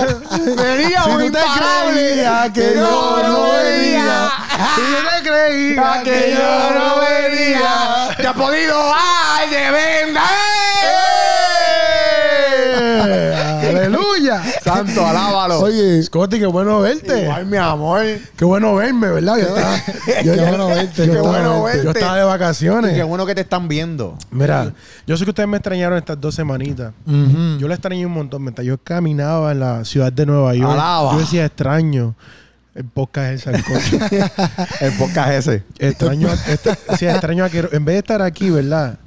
Sería muy imparable. Que yo no venía. Si yo te creía que yo no venía, te ha podido de vender. ¡Aleluya! Santo, alábalo. Oye, Scotty, qué bueno verte. Igual, mi amor. Qué bueno verme, ¿verdad? Qué bueno verte. Yo estaba de vacaciones. Y qué bueno que te están viendo. Mira, yo sé que ustedes me extrañaron estas 2 semanitas. Uh-huh. Yo la extrañé un montón. Mientras yo caminaba en la ciudad de Nueva York, Alaba. Yo decía, extraño el podcast es el Sancocho. El podcast ese. Extraño a que en vez de estar aquí, ¿verdad?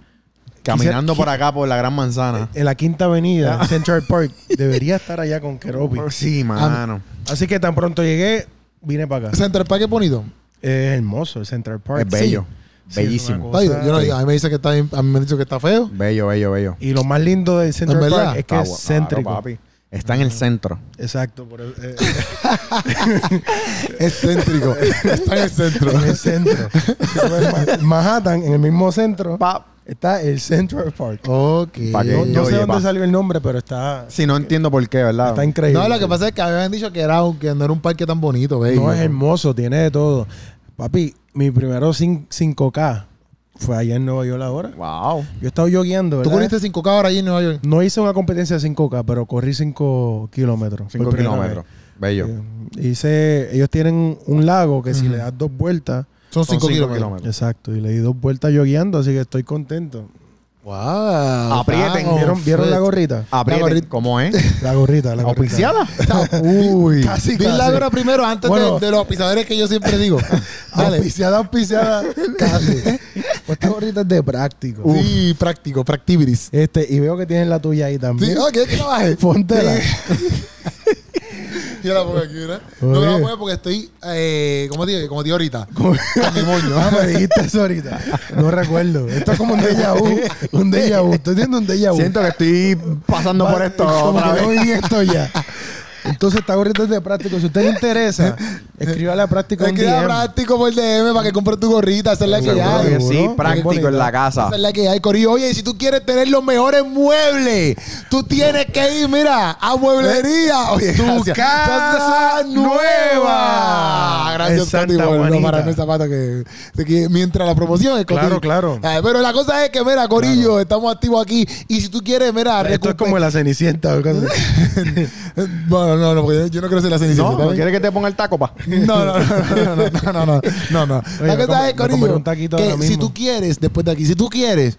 Caminando por acá, por la Gran Manzana. En la Quinta Avenida, Central Park. Debería estar allá con Keroppi. Sí, mano. Así que tan pronto llegué, vine para acá. ¿Central Park es bonito? Es hermoso, el Central Park. Es bello. Sí, bellísimo. Yo no digo, a mí me dicen que está bien, a mí me han dicho que está feo. Bello, bello, bello. Y lo más lindo del Central Park es que es céntrico. Papi. Está en el centro. Exacto. Por el, excéntrico. Está en el centro. En el centro. Manhattan, en el mismo centro, está el Central Park. Ok. No sé dónde salió el nombre, pero está... Sí, no entiendo por qué, ¿verdad? Está increíble. No, lo que pasa es que habían dicho que era aunque no era un parque tan bonito, baby. No, es hermoso. Tiene de todo. Papi, mi primero 5K... fue allá en Nueva York ahora. Wow. Yo he estado guiando, ¿verdad? ¿Tú corriste 5K ahora allí en Nueva York? No hice una competencia de 5K, pero corrí 5 kilómetros. 5 kilómetros. Bello. Ellos tienen un lago que si le das 2 vueltas... Son 5 kilómetros. Exacto. Y le di 2 vueltas yo guiando, así que estoy contento. Wow. Aprieten. Wow. ¿Vieron la gorrita? Aprieten. ¿Cómo es? La gorrita. La ¿auspiciada? Uy. Casi. Vi la gorra primero antes de los auspiciadores que yo siempre digo. Auspiciada. Casi. Pues esta gorrita es de práctico. Sí, práctico. Practiviris. Y veo que tienen la tuya ahí también. Sí, no, que trabaje. Póntela. Yo la pongo aquí, ¿verdad? No me la pongo porque estoy, como te digo ahorita. Con mi moño. Ah, me dijiste eso ahorita. No recuerdo. Esto es como un déjà vu. Un déjà vu. Estoy viendo un déjà vu. Siento que estoy pasando por esto otra vez. No vi esto ya. Entonces, está gorrita de práctico. Si usted le interesa, escríbale a práctico en DM. Escríbale a práctico por DM para que compre tu gorrita. Esa es la que hay. Sí, práctico en la casa. Esa es la que hay, Corillo. Oye, y si tú quieres tener los mejores muebles, tú tienes que ir, mira, a Mueblería. Oye, tu casa nueva. Gracias, Scotty, por no pararme el zapato que mientras la promoción es Scotty. Claro. Pero la cosa es que, mira, Corillo, estamos activos aquí. Y si tú quieres, mira, esto es como la Cenicienta. Bueno, no, porque yo no quiero ser la Cenicienta. No, ¿quieres que te ponga el taco, pa? No. La cosa es, Corillo, que si tú quieres, después de aquí, si tú quieres,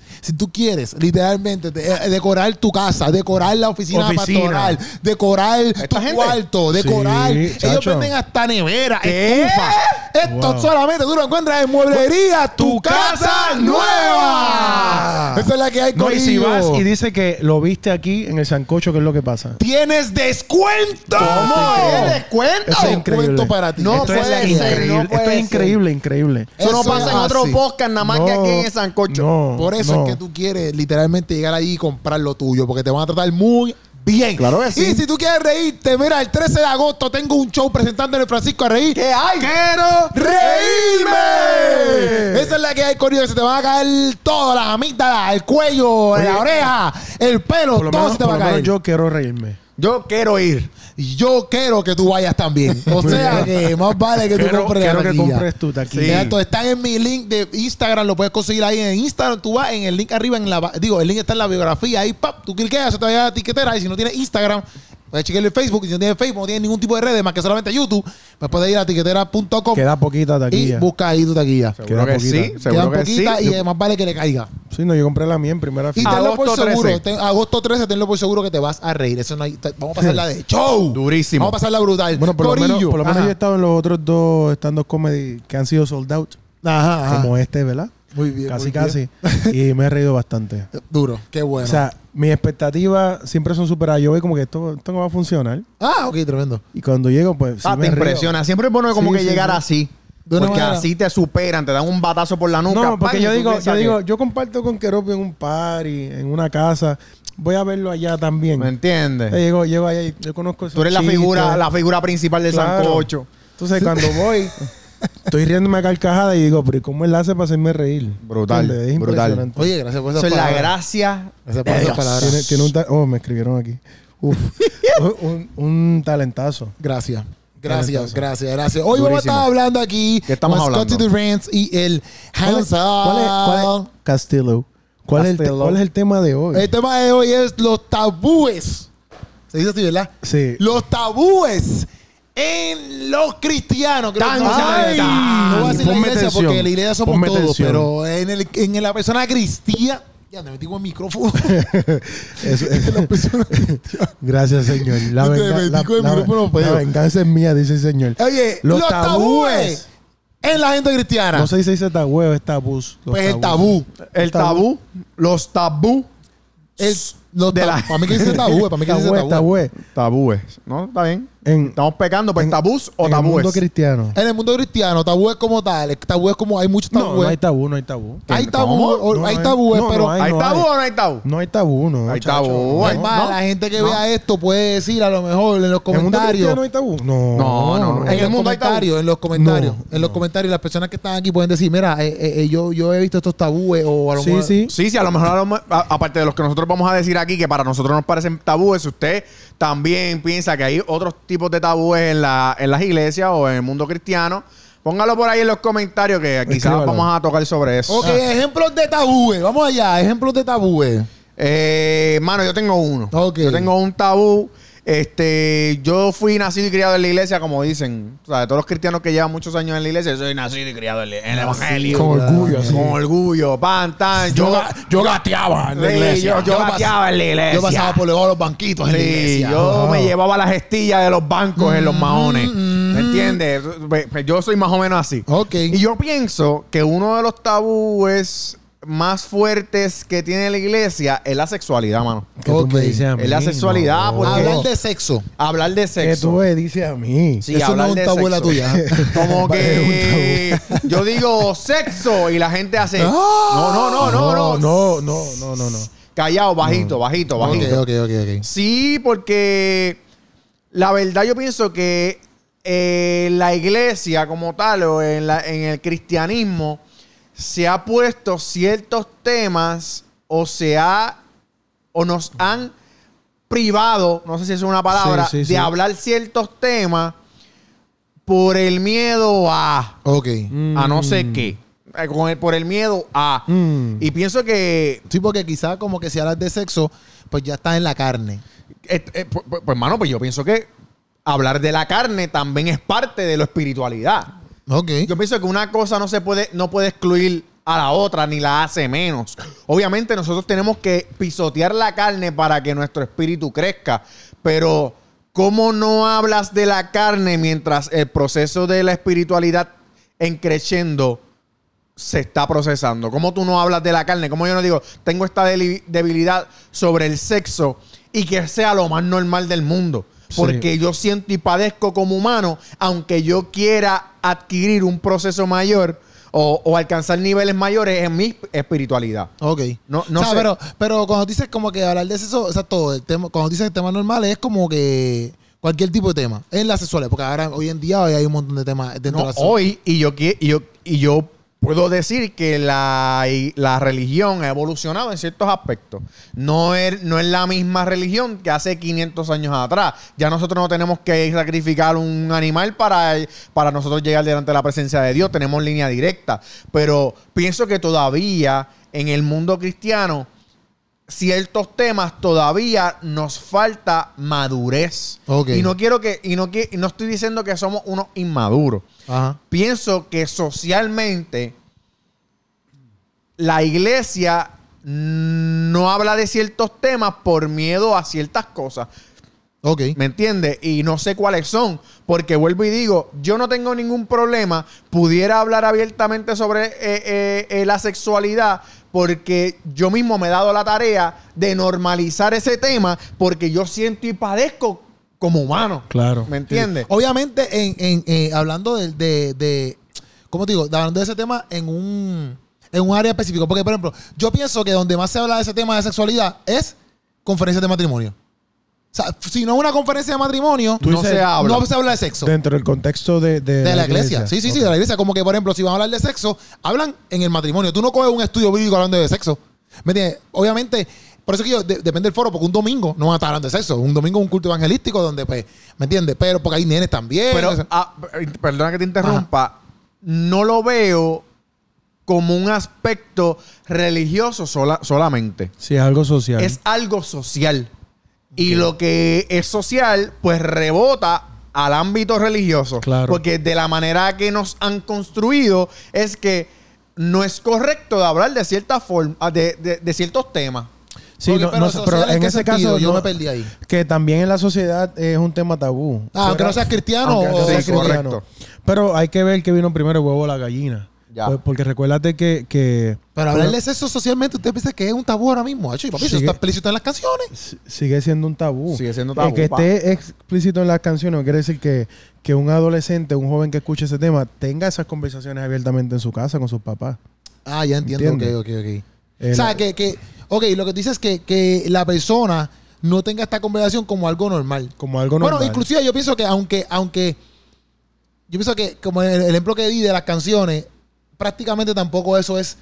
literalmente, decorar tu casa, decorar la oficina. Pastoral, decorar tu cuarto, decorar. Sí, ellos venden hasta nevera, estufa. Esto solamente tú lo encuentras en Mueblería, tu casa nueva. Esa es la que hay, Corillo. No, y si vas y dice que lo viste aquí en el Sancocho, ¿qué es lo que pasa? ¡Tienes descuento! ¡Toma! ¡Descuento! Eso es increíble. Para ti. No puede ser. Esto es increíble. Eso no pasa en otro podcast, nada más que aquí en el Sancocho. Por eso es que tú quieres literalmente llegar allí y comprar lo tuyo, porque te van a tratar muy bien. Claro que sí. Y si tú quieres reírte, mira, el 13 de agosto tengo un show presentando en el Francisco a reír. ¿Qué hay? ¡Quiero reírme! Esa es la que hay, Corillo. Se te van a caer todas las amígdalas, el cuello, la oreja, el pelo, todo se te va a caer. Yo quiero reírme. Yo quiero ir. Y yo quiero que tú vayas también. O sea que más vale que tú compres la taquilla. Quiero que compres tu taquilla. Sí. Están en mi link de Instagram. Lo puedes conseguir ahí en Instagram. Tú vas en el link arriba. El link está en la biografía. Ahí, pap, tú cliqueas. Se te va a la tiquetera. Y si no tienes Instagram, puedes chequearle Facebook. Y si no tienes Facebook, no tienes ningún tipo de redes más que solamente YouTube, pues puedes ir a tiquetera.com. Queda poquita taquilla. Y busca ahí tu taquilla. Seguro que sí. Queda poquita y más vale que le caiga. Sí, no, yo compré la mía en primera fila. Y tenlo por seguro. Agosto 13, tenlo por seguro que te vas a reír. Eso no hay, vamos a pasarla de show. Durísimo. Vamos a pasarla brutal. Bueno, por lo menos yo he estado en los otros 2 stand-up comedy que han sido sold out. Ajá. Como este, ¿verdad? Muy bien. Casi. Y me he reído bastante. Duro. Qué bueno. O sea, mis expectativas siempre son superadas. Yo veo como que esto no va a funcionar. Ah, ok, tremendo. Y cuando llego, pues sí me impresiona. Río. Siempre es bueno como que llegar así. Porque así te superan, te dan un batazo por la nuca. No, porque yo comparto con Keroppi en un party, en una casa. Voy a verlo allá también. ¿Me entiendes? Llego allá y yo conozco ese. Tú eres la figura principal del Sancocho. Entonces, cuando voy, estoy riéndome a carcajada y digo, pero ¿cómo él hace para hacerme reír? Brutal. Es brutal. Oye, gracias por esas palabras. Eso es la gracia. Gracias por esas palabras. Me escribieron aquí. Uf, un talentazo. Gracias. Hoy vamos a estar hablando aquí con Scotty Durán y el Hansel Castillo. ¿Cuál es el tema de hoy? El tema de hoy es los tabúes. ¿Se dice así, verdad? Sí. Los tabúes en los cristianos. No voy a decir la iglesia porque la iglesia somos todos, pero en la persona cristiana. Ya me metí con el micrófono. Gracias, Señor. La venganza es mía, dice el Señor. Oye, los tabúes en la gente cristiana. No sé si se dice tabú o es tabús. Pues el tabú. Los tabú. Para mí que dice tabú. Para mí que dice tabú. Tabúes. ¿No? Está bien. Estamos pecando por tabús o tabúes. En el mundo cristiano. En el mundo cristiano, tabúes como tal. Tabúes como hay muchos tabúes. No hay tabú. Hay tabú. Hay tabúes, pero. ¿Hay tabú o no hay tabú? No hay tabú, no. Hay tabú. La gente que vea esto puede decir a lo mejor en los comentarios. ¿En el mundo cristiano no hay tabú? No. En el mundo hay tabú. En los comentarios, las personas que están aquí pueden decir: mira, yo he visto estos tabúes. O a lo mejor. Sí, a lo mejor, aparte de los que nosotros vamos a decir aquí, que para nosotros nos parecen tabúes, usted también piensa que hay otros tipos de tabúes en las iglesias o en el mundo cristiano. Póngalo por ahí en los comentarios que quizás vamos a tocar sobre eso. Ok, ejemplos de tabúes. Vamos allá, ejemplos de tabúes. Mano, yo tengo uno. Okay. Yo tengo un tabú. Yo fui nacido y criado en la iglesia, como dicen. O sea, de todos los cristianos que llevan muchos años en la iglesia, yo soy nacido y criado en el evangelio. Con orgullo, sí. Con orgullo, pan. Yo gateaba en la iglesia. Yo gateaba en la iglesia. Yo pasaba por los banquitos en la iglesia. Yo me llevaba las estillas de los bancos en los mahones. ¿Me entiendes? Yo soy más o menos así. Okay. Y yo pienso que uno de los tabúes más fuertes que tiene la iglesia es la sexualidad, mano. Es la sexualidad. No. Hablar de sexo. Que tú me dices a mí. Sí, eso no es un tabú la tuya. Como que yo digo sexo y la gente hace... No. Callado, bajito. Okay. Sí, porque la verdad yo pienso que la iglesia como tal o en el cristianismo se ha puesto ciertos temas o nos han privado, no sé si es una palabra, de hablar ciertos temas por el miedo a no sé qué. Por el miedo a... Y pienso que... Sí, porque quizás como que si hablas de sexo, pues ya está en la carne. Pues, hermano, pues yo pienso que hablar de la carne también es parte de la espiritualidad. Okay. Yo pienso que una cosa no puede excluir a la otra ni la hace menos. Obviamente nosotros tenemos que pisotear la carne para que nuestro espíritu crezca, pero ¿cómo no hablas de la carne mientras el proceso de la espiritualidad en creciendo se está procesando? ¿Cómo tú no hablas de la carne? ¿Cómo yo no digo, tengo esta debilidad sobre el sexo y que sea lo más normal del mundo? Porque yo siento y padezco como humano, aunque yo quiera adquirir un proceso mayor o alcanzar niveles mayores en mi espiritualidad. Ok. No sé. Pero cuando dices como que hablar de eso, o sea, todo el tema, cuando dices temas normales es como que cualquier tipo de tema. En las sexuales, porque ahora hoy en día hay un montón de temas dentro de la sexualidad. Yo puedo decir que la religión ha evolucionado en ciertos aspectos. No es la misma religión que hace 500 años atrás. Ya nosotros no tenemos que sacrificar un animal para nosotros llegar delante de la presencia de Dios. Tenemos línea directa. Pero pienso que todavía en el mundo cristiano ciertos temas todavía nos falta madurez. Okay. Y no estoy diciendo que somos unos inmaduros. Ajá. Pienso que socialmente la iglesia no habla de ciertos temas por miedo a ciertas cosas. Okay. ¿Me entiendes? Y no sé cuáles son, porque vuelvo y digo, yo no tengo ningún problema, pudiera hablar abiertamente sobre la sexualidad, porque yo mismo me he dado la tarea de normalizar ese tema, porque yo siento y padezco como humano. Claro. ¿Me entiendes? Sí. Obviamente, hablando de ¿cómo te digo? Hablando de ese tema en un área específica, porque por ejemplo, yo pienso que donde más se habla de ese tema de sexualidad es conferencias de matrimonio. O sea, si no es una conferencia de matrimonio, no se habla de sexo. Dentro del contexto de la iglesia. Sí, de la iglesia. Como que, por ejemplo, si van a hablar de sexo, hablan en el matrimonio. Tú no coges un estudio bíblico hablando de sexo. ¿Me entiendes? Obviamente, Por eso que yo, depende del foro, porque un domingo no van a estar hablando de sexo. Un domingo es un culto evangelístico donde, pues, ¿me entiendes? Pero porque hay nenes también. Pero, perdona que te interrumpa. Ajá. No lo veo como un aspecto religioso solamente. Sí, es algo social. Es algo social. Okay. Y lo que es social, pues, rebota al ámbito religioso. Claro. Porque de la manera que nos han construido es que no es correcto de hablar de cierta forma, de ciertos temas. Sí, okay, pero en ese caso yo me perdí ahí. Que también en la sociedad es un tema tabú. Ah, aunque no seas cristiano. O sea, sí, cristiano. Correcto. Pero hay que ver que vino primero el huevo o la gallina. Ya. Pues porque recuérdate que pero hablar de sexo socialmente, usted piensa que es un tabú ahora mismo. Papi, sigue, eso está explícito en las canciones. Sigue siendo un tabú. Sigue siendo tabú. El que esté explícito en las canciones quiere decir que un adolescente, un joven que escuche ese tema, tenga esas conversaciones abiertamente en su casa con sus papás. Ah, ya entiendo. Ok. O sea, ok, lo que tú dices es que la persona no tenga esta conversación como algo normal. Como algo normal. Bueno, inclusive yo pienso que aunque yo pienso que como el ejemplo que di de las canciones, prácticamente tampoco eso es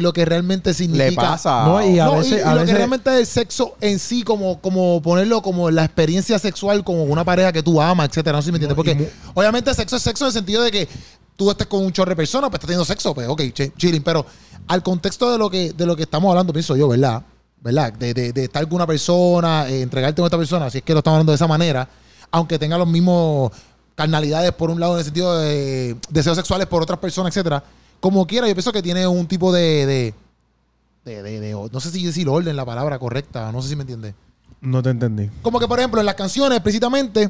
lo que realmente significa. Le pasa. No, y a veces, que realmente es el sexo en sí, como ponerlo como la experiencia sexual como una pareja que tú amas, etcétera. No sé si me entiendes. Porque obviamente sexo es sexo en el sentido de que tú estás con un chorro de personas, pues estás teniendo sexo, pues ok, chilling. Pero al contexto de lo que estamos hablando, pienso yo, ¿verdad? De estar con una persona, entregarte con esta persona, si es que lo estamos hablando de esa manera, aunque tenga los mismos carnalidades por un lado en el sentido de deseos sexuales por otras personas, etcétera. Como quiera, yo pienso que tiene un tipo de no sé si decir orden la palabra correcta, no sé si me entiendes. No te entendí. Como que, por ejemplo, en las canciones, precisamente,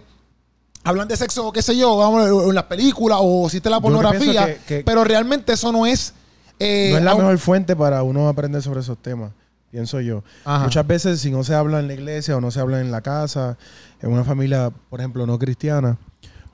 hablan de sexo o qué sé yo, vamos, en las películas o si está la pornografía, que pero realmente eso no es... no es la mejor fuente para uno aprender sobre esos temas, pienso yo. Ajá. Muchas veces, si no se habla en la iglesia o no se habla en la casa, en una familia, por ejemplo, no cristiana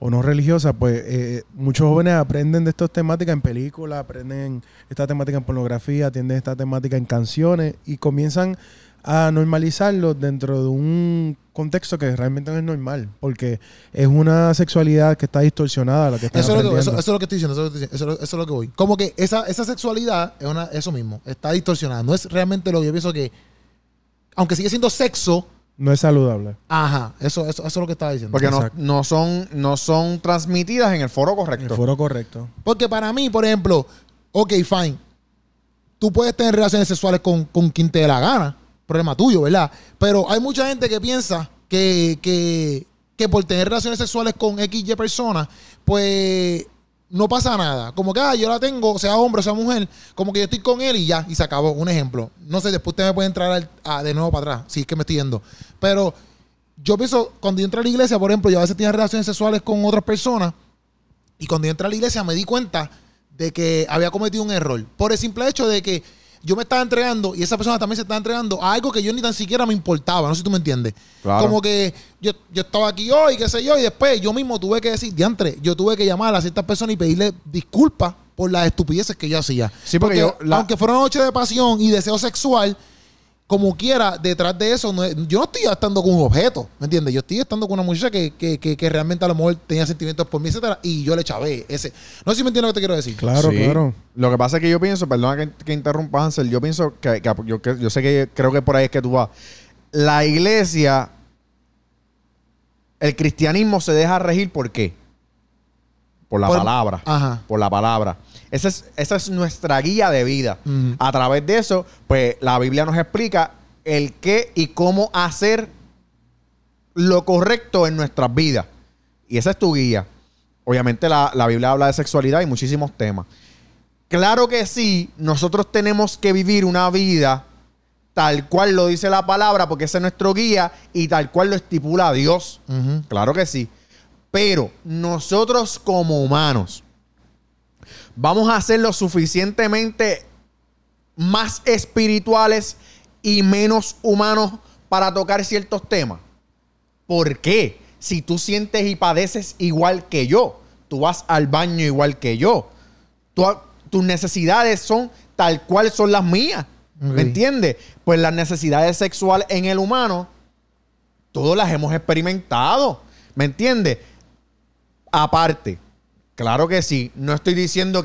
o no religiosa, pues muchos jóvenes aprenden de estas temáticas en películas, aprenden esta temática en pornografía, aprenden esta temática en canciones y comienzan a normalizarlo dentro de un contexto que realmente no es normal, porque es una sexualidad que está distorsionada. La que están aprendiendo. Eso es lo que estoy diciendo, eso es lo que voy. Como que esa sexualidad es eso mismo, está distorsionada. No es realmente lo que yo pienso que, aunque sigue siendo sexo, no es saludable. Ajá, eso es lo que estaba diciendo. Porque no son transmitidas en el foro correcto. En el foro correcto. Porque para mí, por ejemplo, ok, fine, tú puedes tener relaciones sexuales con quien te dé la gana, problema tuyo, ¿verdad? Pero hay mucha gente que piensa que por tener relaciones sexuales con XY personas, pues no pasa nada. Como que, yo la tengo, sea hombre o sea mujer, como que yo estoy con él y ya, y se acabó. Un ejemplo. No sé, después usted me puede entrar de nuevo para atrás, si es que me estoy yendo. Pero yo pienso, cuando yo entré a la iglesia, por ejemplo, yo a veces tenía relaciones sexuales con otras personas, y cuando yo entré a la iglesia me di cuenta de que había cometido un error. Por el simple hecho de que yo me estaba entregando y esa persona también se estaba entregando a algo que yo ni tan siquiera me importaba. No sé si tú me entiendes. Claro. Como que yo estaba aquí hoy, qué sé yo, y después yo mismo tuve que decir, diantre, yo tuve que llamar a ciertas personas y pedirle disculpas por las estupideces que yo hacía. Sí, porque aunque fuera una noche de pasión y deseo sexual, como quiera, detrás de eso, yo no estoy estando con un objeto, ¿me entiendes? Yo estoy estando con una muchacha que realmente a lo mejor tenía sentimientos por mí, etcétera, y yo le chavé ese. No sé si me entiendes lo que te quiero decir. Claro, sí. Claro. Lo que pasa es que yo pienso, perdona que interrumpa, Hansel, yo pienso que yo sé que creo que por ahí es que tú vas. La iglesia, el cristianismo se deja regir, ¿por qué? Por la palabra. Ajá. Por la palabra. Esa es nuestra guía de vida. Uh-huh. A través de eso, pues, la Biblia nos explica el qué y cómo hacer lo correcto en nuestras vidas. Y esa es tu guía. Obviamente la Biblia habla de sexualidad y muchísimos temas. Claro que sí, nosotros tenemos que vivir una vida tal cual lo dice la palabra, porque ese es nuestro guía y tal cual lo estipula Dios. Uh-huh. Claro que sí. Pero nosotros como humanos vamos a ser lo suficientemente más espirituales y menos humanos para tocar ciertos temas. ¿Por qué? Si tú sientes y padeces igual que yo, tú vas al baño igual que yo, tus necesidades son tal cual son las mías. Okay. ¿Me entiendes? Pues las necesidades sexuales en el humano, todos las hemos experimentado. ¿Me entiendes? Aparte, claro que sí, no estoy diciendo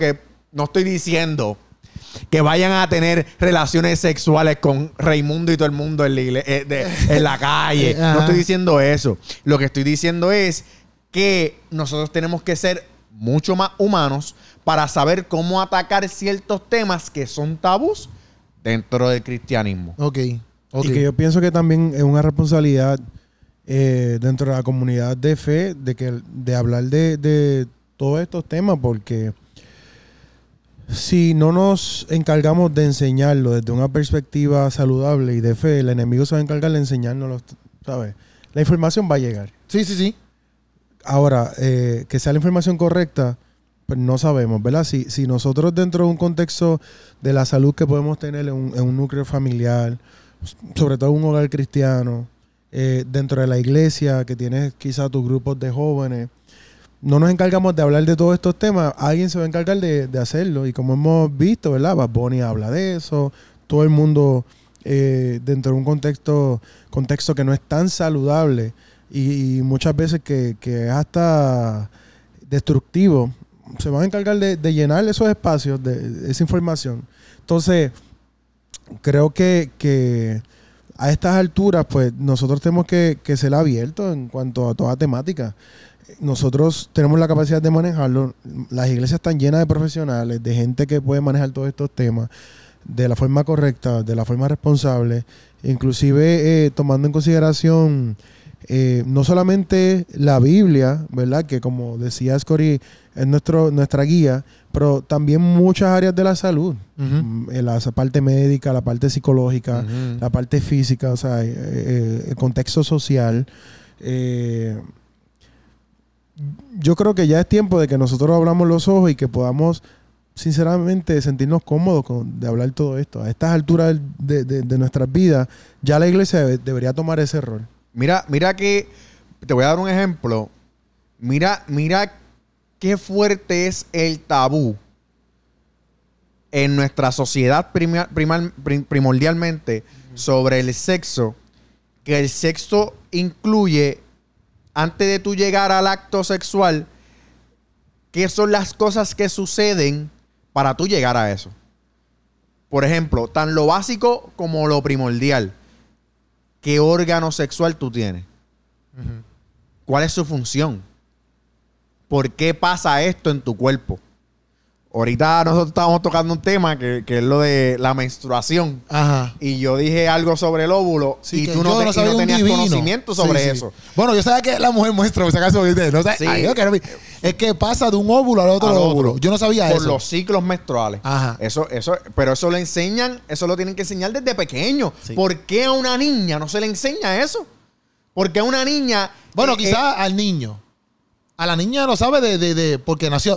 que vayan a tener relaciones sexuales con Raimundo y todo el mundo en la calle. No estoy diciendo eso. Lo que estoy diciendo es que nosotros tenemos que ser mucho más humanos para saber cómo atacar ciertos temas que son tabús dentro del cristianismo. Ok. Y que yo pienso que también es una responsabilidad dentro de la comunidad de fe de hablar de todos estos temas, porque si no nos encargamos de enseñarlo desde una perspectiva saludable y de fe, el enemigo se va a encargar de enseñarnos, ¿sabes? La información va a llegar. Sí. Ahora, que sea la información correcta, pues no sabemos, ¿verdad? Si nosotros dentro de un contexto de la salud que podemos tener en un núcleo familiar, sobre todo en un hogar cristiano, dentro de la iglesia, que tienes quizá tus grupos de jóvenes, no nos encargamos de hablar de todos estos temas, alguien se va a encargar de hacerlo. Y como hemos visto, ¿verdad? Bad Bunny habla de eso, todo el mundo dentro de un contexto que no es tan saludable y muchas veces que es hasta destructivo, se van a encargar de llenar esos espacios de esa información. Entonces, creo que a estas alturas, pues, nosotros tenemos que ser abiertos en cuanto a toda temática. Nosotros tenemos la capacidad de manejarlo. Las iglesias están llenas de profesionales, de gente que puede manejar todos estos temas de la forma correcta, de la forma responsable, inclusive tomando en consideración no solamente la Biblia, ¿verdad? Que como decía Scotty, es nuestra guía, pero también muchas áreas de la salud. Uh-huh. La parte médica, la parte psicológica, uh-huh, la parte física, o sea, el contexto social. Yo creo que ya es tiempo de que nosotros abramos los ojos y que podamos sinceramente sentirnos cómodos de hablar todo esto. A estas alturas de nuestras vidas, ya la iglesia debería tomar ese rol. Mira que... Te voy a dar un ejemplo. Mira qué fuerte es el tabú en nuestra sociedad primordialmente, uh-huh, sobre el sexo. Que el sexo incluye... Antes de tú llegar al acto sexual, ¿qué son las cosas que suceden para tú llegar a eso? Por ejemplo, tan lo básico como lo primordial. ¿Qué órgano sexual tú tienes? Uh-huh. ¿Cuál es su función? ¿Por qué pasa esto en tu cuerpo? Ahorita nosotros estábamos tocando un tema que es lo de la menstruación. Ajá. Y yo dije algo sobre el óvulo, sí, y tú no tenías conocimiento sobre eso. Bueno, yo sabía que la mujer muestra, o sea, caso, no sabía, sí. Ay, okay, es que pasa de un óvulo al otro óvulo. Yo no sabía eso. Por los ciclos menstruales. Ajá. Eso, pero eso lo enseñan, eso lo tienen que enseñar desde pequeño. Sí. ¿Por qué a una niña no se le enseña eso? Porque a una niña... Bueno, quizás al niño. A la niña lo sabe porque nace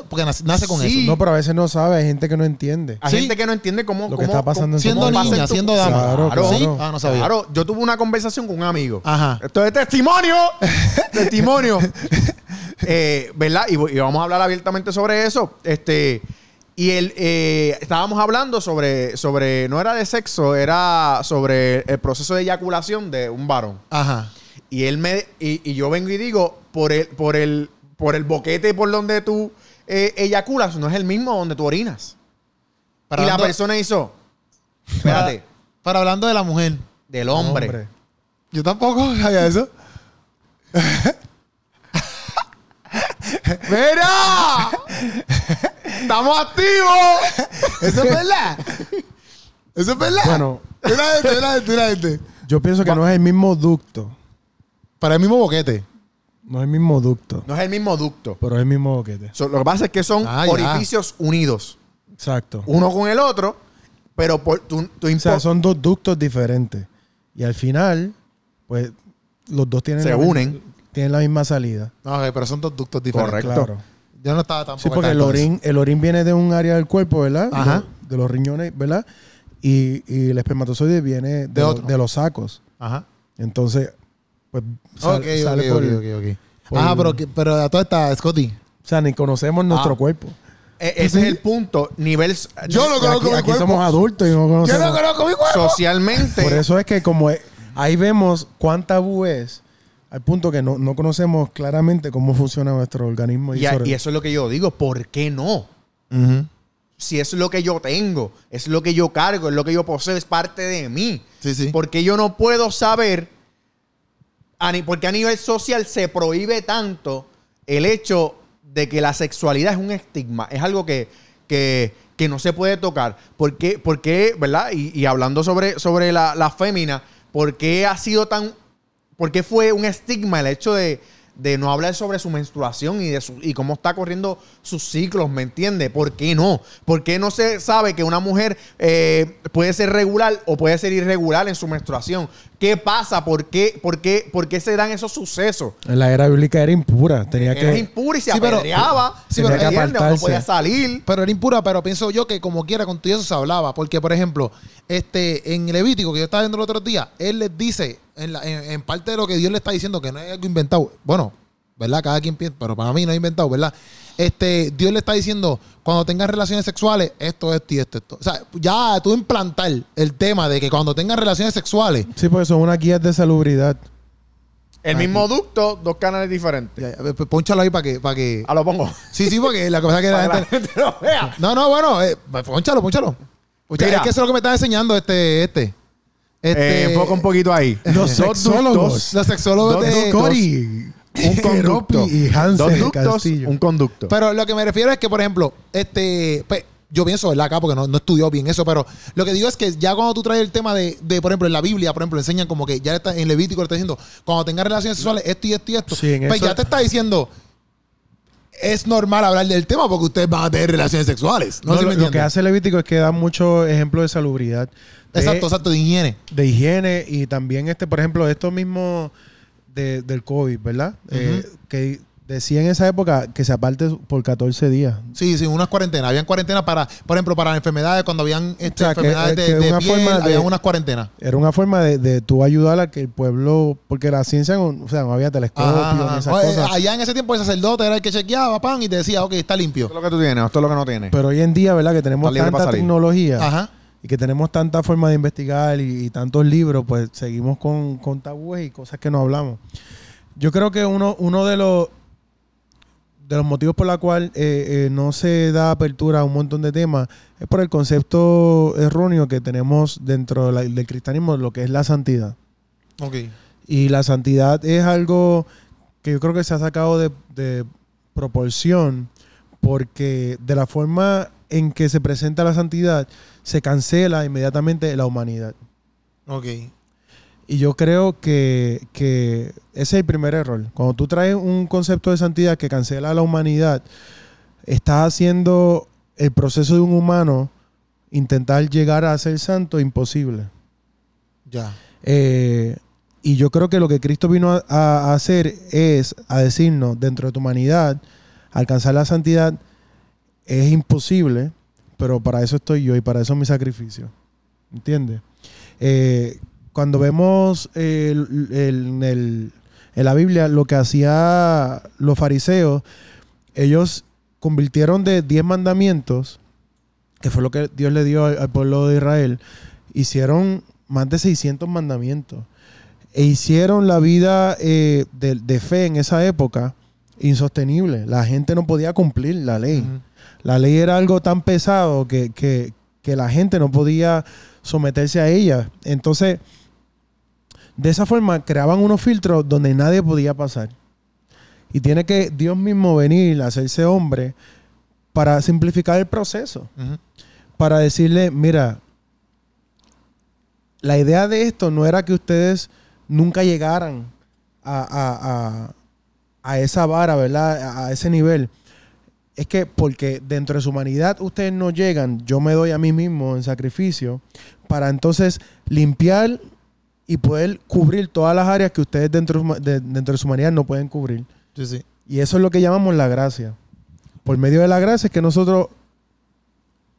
con eso. No, pero a veces no sabe. Hay gente que no entiende. Hay gente que no entiende cómo... Lo que está pasando siendo niña, siendo dama. Claro. ¿Sí? Ah, no sabía. Claro. Yo tuve una conversación con un amigo. Ajá. Esto es testimonio. Testimonio. ¿Verdad? Y vamos a hablar abiertamente sobre eso. Y él... estábamos hablando sobre... No era de sexo. Era sobre el proceso de eyaculación de un varón. Ajá. Y él me... Y yo vengo y digo... Por el boquete por donde tú eyaculas, no es el mismo donde tú orinas. Y la persona hizo... Espérate. Para hablando de la mujer. Del hombre. Yo tampoco sabía eso. ¡Mira! ¡Estamos activos! Eso es verdad. Eso es verdad. Bueno. Mira este. Yo pienso que no es el mismo ducto. Para el mismo boquete. No es el mismo ducto. No es el mismo ducto. Pero es el mismo boquete. Lo que pasa es que son orificios unidos. Exacto. Uno con el otro, pero o sea, son dos ductos diferentes. Y al final, pues, los dos tienen... Se unen. Tienen la misma salida. No, pero son dos ductos diferentes. Correcto. Claro. Yo no estaba tampoco... Sí, porque el orín viene de un área del cuerpo, ¿verdad? Ajá. De los riñones, ¿verdad? Y el espermatozoide viene de los sacos. Ajá. Entonces... Pues sale okay. Pero a toda esta, Scotty. O sea, ni conocemos nuestro cuerpo. Ese es el punto. Yo no conozco mi cuerpo. Aquí somos adultos y no conocemos. Yo no conozco mi cuerpo. Socialmente. Por eso es que como ahí vemos cuán tabú es, al punto que no conocemos claramente cómo funciona nuestro organismo. Y eso es lo que yo digo. ¿Por qué no? Uh-huh. si es lo que yo tengo, es lo que yo cargo, es lo que yo poseo, es parte de mí? Sí, sí. Porque yo no puedo saber, porque a nivel social se prohíbe tanto el hecho de que la sexualidad es un estigma, es algo que no se puede tocar. ¿Por qué verdad? Y hablando sobre la fémina, ¿por qué ha sido tan... ¿Por qué fue un estigma el hecho de no hablar sobre su menstruación y cómo está corriendo sus ciclos? ¿Me entiendes? ¿Por qué no? ¿Por qué no se sabe que una mujer puede ser regular o puede ser irregular en su menstruación? ¿Qué pasa? ¿Por qué se dan esos sucesos? En la era bíblica era impura. Era impura y se apedreaba. Sí, pero no podía salir. Pero era impura, pero pienso yo que como quiera, con todo eso se hablaba. Porque, por ejemplo, en Levítico, que yo estaba viendo el otro día, él les dice, en parte de lo que Dios le está diciendo, que no es algo inventado. Bueno, ¿verdad? Cada quien piensa, pero para mí no es inventado, ¿verdad? Dios le está diciendo, cuando tengas relaciones sexuales, esto. O sea, ya tú implantar el tema de que cuando tengas relaciones sexuales... Sí, porque son unas guías de salubridad. El mismo ducto, dos canales diferentes. Pónchalo ahí para que... Ah, lo pongo. Sí, porque la cosa que la gente no vea. No, bueno, pónchalo. Mira, es que eso es lo que me está enseñando enfoca un poquito ahí. Los sexólogos de Cori. Un conducto. Y Hansel Castillo. Un conducto. Pero lo que me refiero es que, por ejemplo, pues, yo pienso, ¿verdad? Acá, porque no estudió bien eso, pero lo que digo es que ya cuando tú traes el tema de, por ejemplo, en la Biblia, por ejemplo, enseñan como que ya está en Levítico, le está diciendo, cuando tengas relaciones sexuales, esto. Sí, pues eso... ya te está diciendo, es normal hablar del tema porque ustedes van a tener relaciones sexuales. No, ¿sí lo que hace Levítico es que da muchos ejemplos de salubridad. Exacto, de higiene. De higiene y también, por ejemplo, esto mismo... Del COVID, ¿verdad? Uh-huh. Que decía en esa época que se aparte por 14 días. Sí, unas cuarentenas. Habían cuarentenas para, por ejemplo, para enfermedades, cuando habían enfermedades de piel, habían unas cuarentenas. Era una forma de tú ayudar a que el pueblo, porque la ciencia, o sea, no había telescopio ni esas cosas. Allá en ese tiempo el sacerdote era el que chequeaba, pan, y te decía, ok, está limpio. Esto es lo que tú tienes, esto es lo que no tienes. Pero hoy en día, ¿verdad? Que tenemos tanta tecnología. Ajá. Y que tenemos tanta forma de investigar y tantos libros, pues seguimos con tabúes y cosas que no hablamos. Yo creo que uno de los motivos por la cual no se da apertura a un montón de temas es por el concepto erróneo que tenemos dentro del cristianismo, lo que es la santidad. Okay. Y la santidad es algo que yo creo que se ha sacado de proporción, porque de la forma en que se presenta la santidad, se cancela inmediatamente la humanidad. Ok. Y yo creo que ese es el primer error. Cuando tú traes un concepto de santidad que cancela la humanidad, estás haciendo el proceso de un humano intentar llegar a ser santo imposible. Ya. Y yo creo que lo que Cristo vino a hacer es a decirnos, dentro de tu humanidad, alcanzar la santidad es imposible, pero para eso estoy yo y para eso es mi sacrificio. ¿Entiendes? Cuando vemos en la Biblia lo que hacían los fariseos, ellos convirtieron de 10 mandamientos, que fue lo que Dios le dio al pueblo de Israel, hicieron más de 600 mandamientos e hicieron la vida de fe en esa época insostenible. La gente no podía cumplir la ley. Uh-huh. La ley era algo tan pesado que la gente no podía someterse a ella. Entonces, de esa forma, creaban unos filtros donde nadie podía pasar. Y tiene que Dios mismo venir a hacerse hombre para simplificar el proceso. Uh-huh. Para decirle, mira, la idea de esto no era que ustedes nunca llegaran a esa vara, ¿verdad? A ese nivel. Es que porque dentro de su humanidad ustedes no llegan, yo me doy a mí mismo en sacrificio para entonces limpiar y poder cubrir todas las áreas que ustedes dentro de su humanidad no pueden cubrir. Sí. Y eso es lo que llamamos la gracia. Por medio de la gracia es que nosotros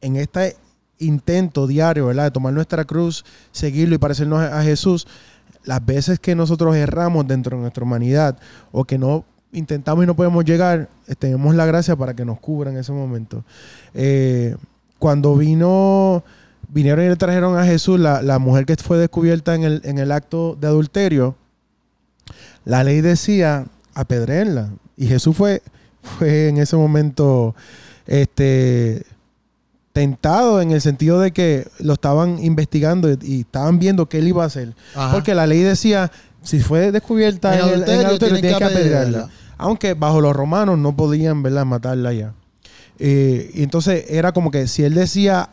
en este intento diario, ¿verdad? De tomar nuestra cruz, seguirlo y parecernos a Jesús, las veces que nosotros erramos dentro de nuestra humanidad o que no intentamos y no podemos llegar, tenemos la gracia para que nos cubra en ese momento. Cuando vinieron y le trajeron a Jesús la mujer que fue descubierta en el acto de adulterio, la ley decía apedrenla. Y Jesús fue en ese momento tentado en el sentido de que lo estaban investigando y estaban viendo qué él iba a hacer. Ajá. Porque la ley decía, si fue descubierta en el adulterio, tienes que apedrearla. Aunque bajo los romanos no podían, ¿verdad?, matarla ya. Y entonces era como que si él decía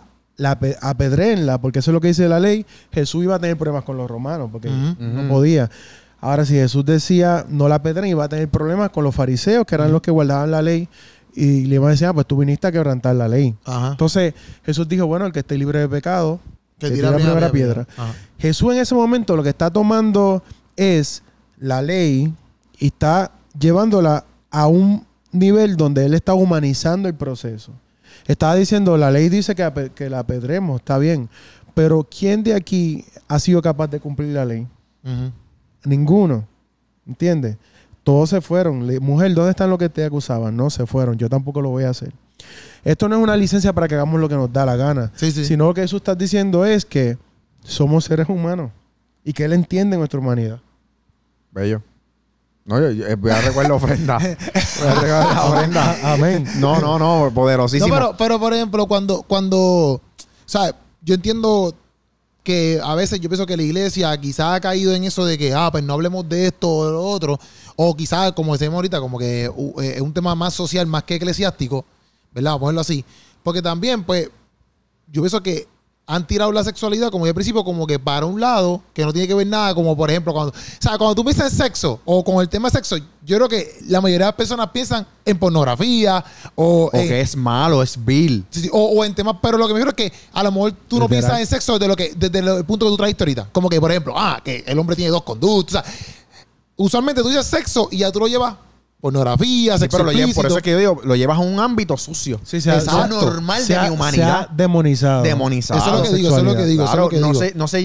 apedréenla, porque eso es lo que dice la ley, Jesús iba a tener problemas con los romanos porque no podía. Ahora, si Jesús decía no la apedren, iba a tener problemas con los fariseos, que eran los que guardaban la ley. Y le iban a decir, pues tú viniste a quebrantar la ley. Ajá. Entonces, Jesús dijo, bueno, el que esté libre de pecado, que tira la primera piedra. Jesús en ese momento lo que está tomando es la ley y está llevándola a un nivel donde él está humanizando el proceso. Estaba diciendo, la ley dice que la apedremos, está bien. Pero ¿quién de aquí ha sido capaz de cumplir la ley? Uh-huh. Ninguno. ¿Entiendes? Todos se fueron. Mujer, ¿dónde están los que te acusaban? No, se fueron. Yo tampoco lo voy a hacer. Esto no es una licencia para que hagamos lo que nos da la gana. Sí, sí. Sino lo que Jesús está diciendo es que somos seres humanos y que Él entiende nuestra humanidad. Bello. No, yo voy a recoger la ofrenda. Voy a recoger la ofrenda. Amén. No, poderosísimo. No, pero por ejemplo, cuando ¿sabes? Yo entiendo que a veces yo pienso que la iglesia quizás ha caído en eso de que, pues no hablemos de esto o de lo otro, o quizás, como decimos ahorita, como que es un tema más social, más que eclesiástico, ¿verdad? Vamos a ponerlo así. Porque también, pues, yo pienso que han tirado la sexualidad, como de principio, como que para un lado, que no tiene que ver nada, como por ejemplo, cuando tú piensas en sexo, o con el tema de sexo, yo creo que la mayoría de las personas piensan en pornografía, o que es malo, es vil. Sí, o en temas, pero lo que me refiero es que a lo mejor tú no piensas en sexo desde el punto que tú trajiste ahorita. Como que, por ejemplo, que el hombre tiene dos conductas. O sea, usualmente tú dices sexo y ya tú lo llevas pornografía, sexo explícito. Por eso es que yo digo, lo llevas a un ámbito sucio. Sí, sea normal de mi humanidad. Demonizado. Eso es lo que digo. Claro,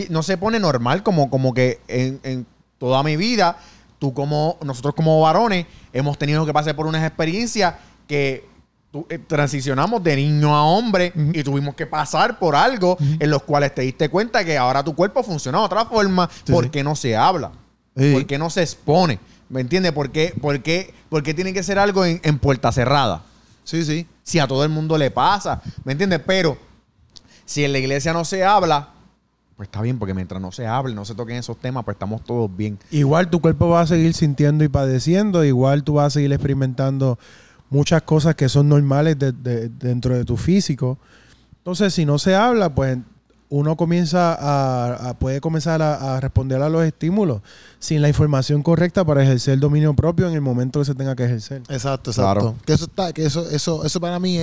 no se pone normal como que en toda mi vida, nosotros como varones hemos tenido que pasar por unas experiencias que transicionamos de niño a hombre y tuvimos que pasar por algo en los cuales te diste cuenta que ahora tu cuerpo funciona de otra forma porque no se habla, porque no se expone. ¿Me entiendes? ¿Por qué tiene que ser algo en puerta cerrada? Sí. Si a todo el mundo le pasa. ¿Me entiendes? Pero si en la iglesia no se habla, pues está bien, porque mientras no se hable, no se toquen esos temas, pues estamos todos bien. Igual tu cuerpo va a seguir sintiendo y padeciendo. Igual tú vas a seguir experimentando muchas cosas que son normales dentro de tu físico. Entonces, si no se habla, pues uno comienza puede comenzar a responder a los estímulos sin la información correcta para ejercer el dominio propio en el momento que se tenga que ejercer. Exacto. Claro. Que eso para mí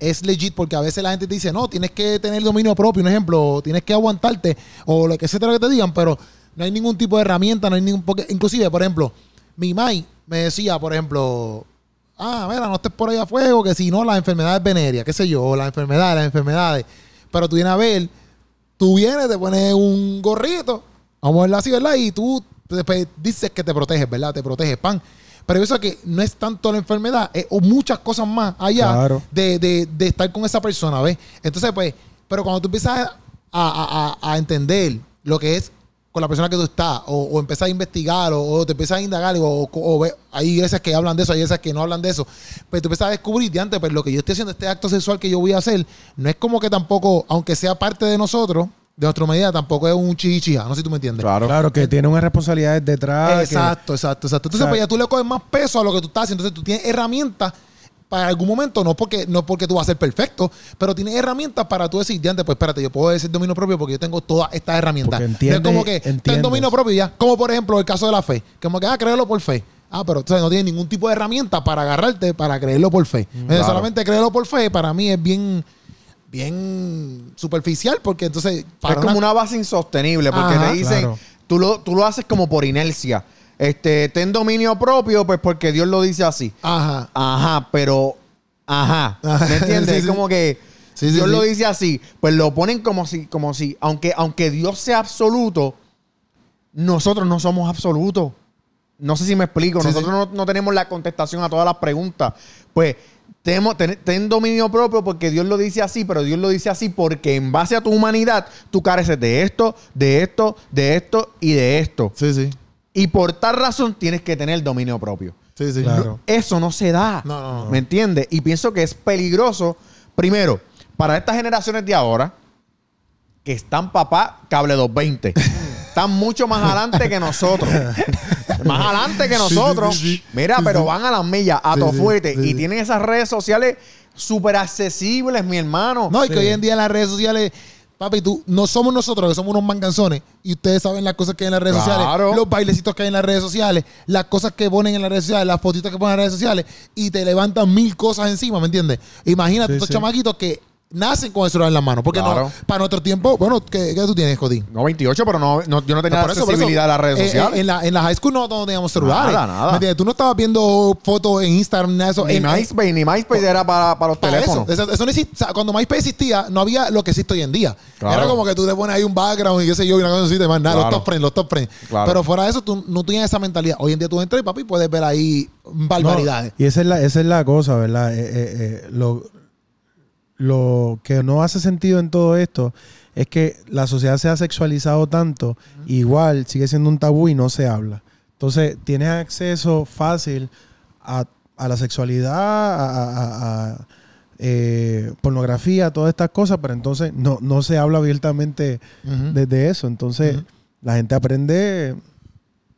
es legit, porque a veces la gente te dice, no, tienes que tener dominio propio, un ejemplo, tienes que aguantarte, o lo que sea que te digan, pero no hay ningún tipo de herramienta, porque inclusive, por ejemplo, mi mai me decía, por ejemplo, mira, no estés por ahí a fuego, que si no, las enfermedades venéreas, qué sé yo, o las enfermedades, pero tú vienes a ver. Tú vienes, te pones un gorrito, vamos a verla así, ¿verdad? Y tú dices que te proteges, ¿verdad? Te proteges, pan. Pero eso es que no es tanto la enfermedad, o muchas cosas más allá, claro, de estar con esa persona, ¿ves? Entonces, pues, pero cuando tú empiezas a entender lo que es con la persona que tú estás, o empiezas a investigar, o te empiezas a indagar, o hay iglesias que hablan de eso, hay iglesias que no hablan de eso, pero tú empiezas a descubrir de antes, pues lo que yo estoy haciendo, este acto sexual que yo voy a hacer, no es como que tampoco, aunque sea parte de nosotros, de nuestra medida, tampoco es un chichichija, no sé si tú me entiendes. Claro, que tiene unas responsabilidades detrás. Exacto. Entonces, pues ya tú le coges más peso a lo que tú estás haciendo, entonces tú tienes herramientas para algún momento, no porque tú vas a ser perfecto, pero tienes herramientas para tú decir, diante, pues espérate, yo puedo decir dominio propio porque yo tengo todas estas herramientas. Entiendes, es como que entiendes dominio propio ya. Como por ejemplo el caso de la fe. Como que, créelo por fe. Pero o sea, no tienes ningún tipo de herramienta para agarrarte para creerlo por fe. Claro. Solamente creerlo por fe para mí es bien superficial, porque entonces... Es como una base insostenible, porque te dicen, claro, tú lo haces como por inercia. Ten dominio propio, pues porque Dios lo dice así. Ajá, pero. ¿Me entiendes? Es como que Dios lo dice así. Pues lo ponen como si, aunque Dios sea absoluto, nosotros no somos absolutos. No sé si me explico. Nosotros no tenemos la contestación a todas las preguntas. Pues ten dominio propio porque Dios lo dice así, pero Dios lo dice así porque en base a tu humanidad, tú careces de esto y de esto. Sí. Y por tal razón tienes que tener dominio propio. Sí, claro. Eso no se da. No. ¿Me entiendes? Y pienso que es peligroso. Primero, para estas generaciones de ahora, que están papá cable 220, están mucho más adelante que nosotros. Más adelante que nosotros. Mira, pero van a las millas, a tofuete, y tienen esas redes sociales súper accesibles, mi hermano. No, y que hoy en día las redes sociales... Papi, tú, no somos nosotros que somos unos manganzones y ustedes saben las cosas que hay en las redes sociales, los bailecitos que hay en las redes sociales, las cosas que ponen en las redes sociales, las fotitos que ponen en las redes sociales y te levantan mil cosas encima, ¿me entiendes? Imagínate estos chamaquitos que nacen con el celular en las manos. Porque no, para nuestro tiempo, bueno, ¿qué tú tienes, Jodín? No, 28, pero no, yo no tenía accesibilidad a las redes sociales. En la high school no teníamos celulares. Nada. ¿Me entiendes? Tú no estabas viendo fotos en Instagram, nada de eso. Ni MySpace era para los teléfonos. Eso no existía. Cuando MySpace existía, no había lo que existe hoy en día. Claro. Era como que tú te pones ahí un background y qué sé yo, y una cosa así, más nada, los top friends. Claro. Pero fuera de eso, tú no tenías esa mentalidad. Hoy en día tú entras y, papi, puedes ver ahí barbaridades. No, y esa es la cosa, ¿verdad? Lo que no hace sentido en todo esto es que la sociedad se ha sexualizado tanto, igual sigue siendo un tabú y no se habla. Entonces, tienes acceso fácil a la sexualidad, a pornografía, todas estas cosas, pero entonces no se habla abiertamente desde eso. Entonces, la gente aprende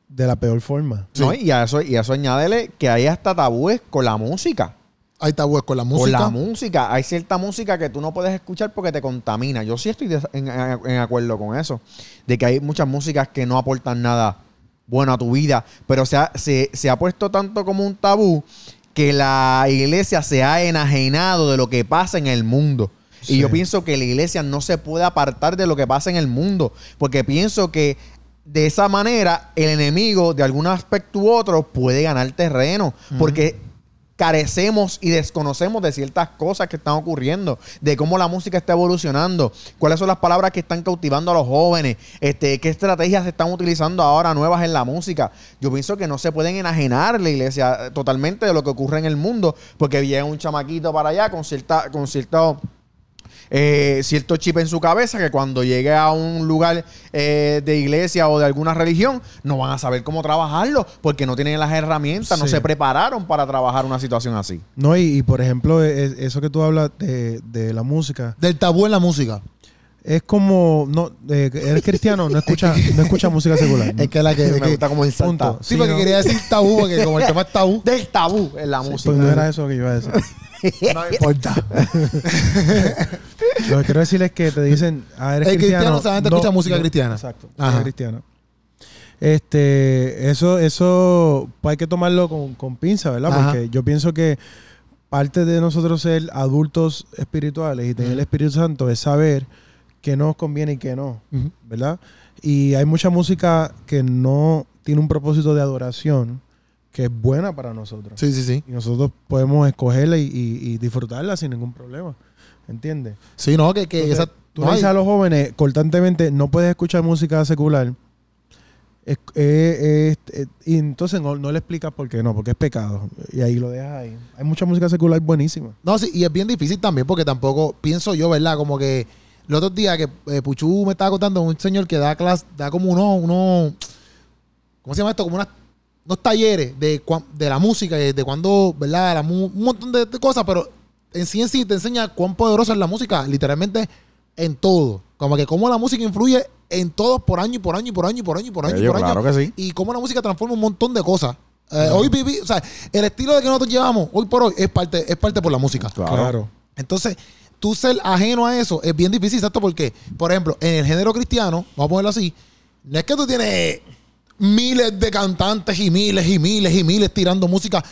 de la peor forma. Sí. No, y a eso añádele que hay hasta tabúes con la música. Hay tabúes con la música. Hay cierta música que tú no puedes escuchar porque te contamina. Yo sí estoy en acuerdo con eso. De que hay muchas músicas que no aportan nada bueno a tu vida. Pero se ha puesto tanto como un tabú que la iglesia se ha enajenado de lo que pasa en el mundo. Sí. Y yo pienso que la iglesia no se puede apartar de lo que pasa en el mundo. Porque pienso que de esa manera el enemigo de algún aspecto u otro puede ganar terreno. Porque... carecemos y desconocemos de ciertas cosas que están ocurriendo, de cómo la música está evolucionando, cuáles son las palabras que están cautivando a los jóvenes, qué estrategias se están utilizando ahora nuevas en la música. Yo pienso que no se pueden enajenar la iglesia totalmente de lo que ocurre en el mundo, porque llega un chamaquito para allá con cierto chip en su cabeza que cuando llegue a un lugar de iglesia o de alguna religión no van a saber cómo trabajarlo porque no tienen las herramientas, no se prepararon para trabajar una situación así. No, y por ejemplo, eso que tú hablas de la música. Del tabú en la música. Es como, eres cristiano, no escucha música secular. Es que la que me gusta como insulta. Sí, porque quería decir tabú, porque como el tema es tabú. Del tabú en la música. Pues no era eso que yo iba a decir. No importa. Lo que quiero decir es que te dicen, eres cristiano. El cristiano solamente escucha música cristiana. Exacto. Ajá. Cristiana. Eso pues hay que tomarlo con pinza, ¿verdad? Ajá. Porque yo pienso que parte de nosotros ser adultos espirituales y tener el Espíritu Santo es saber qué nos conviene y qué no, ¿verdad? Y hay mucha música que no tiene un propósito de adoración que es buena para nosotros. Sí. Y nosotros podemos escogerla y disfrutarla sin ningún problema. ¿Entiendes? Sí, no, que entonces, tú dices a los jóvenes constantemente, no puedes escuchar música secular. Y entonces no le explicas por qué no, porque es pecado. Y ahí lo dejas ahí. Hay mucha música secular buenísima. No, sí, y es bien difícil también porque tampoco, pienso yo, ¿verdad? Como que los otros días que Puchu me estaba contando, un señor que da clase, da como ¿cómo se llama esto? Como unas... unos talleres de la música, de cuando, ¿verdad? Un montón de cosas, pero en sí te enseña cuán poderosa es la música, literalmente en todo. Como que cómo la música influye en todo por año. Claro que sí. Y cómo la música transforma un montón de cosas. Hoy o sea, el estilo de que nosotros llevamos hoy por hoy es parte por la música. Claro. Entonces, tú ser ajeno a eso es bien difícil, ¿sabes? Porque, por ejemplo, en el género cristiano, vamos a ponerlo así, no es que tú tienes... miles de cantantes y miles tirando música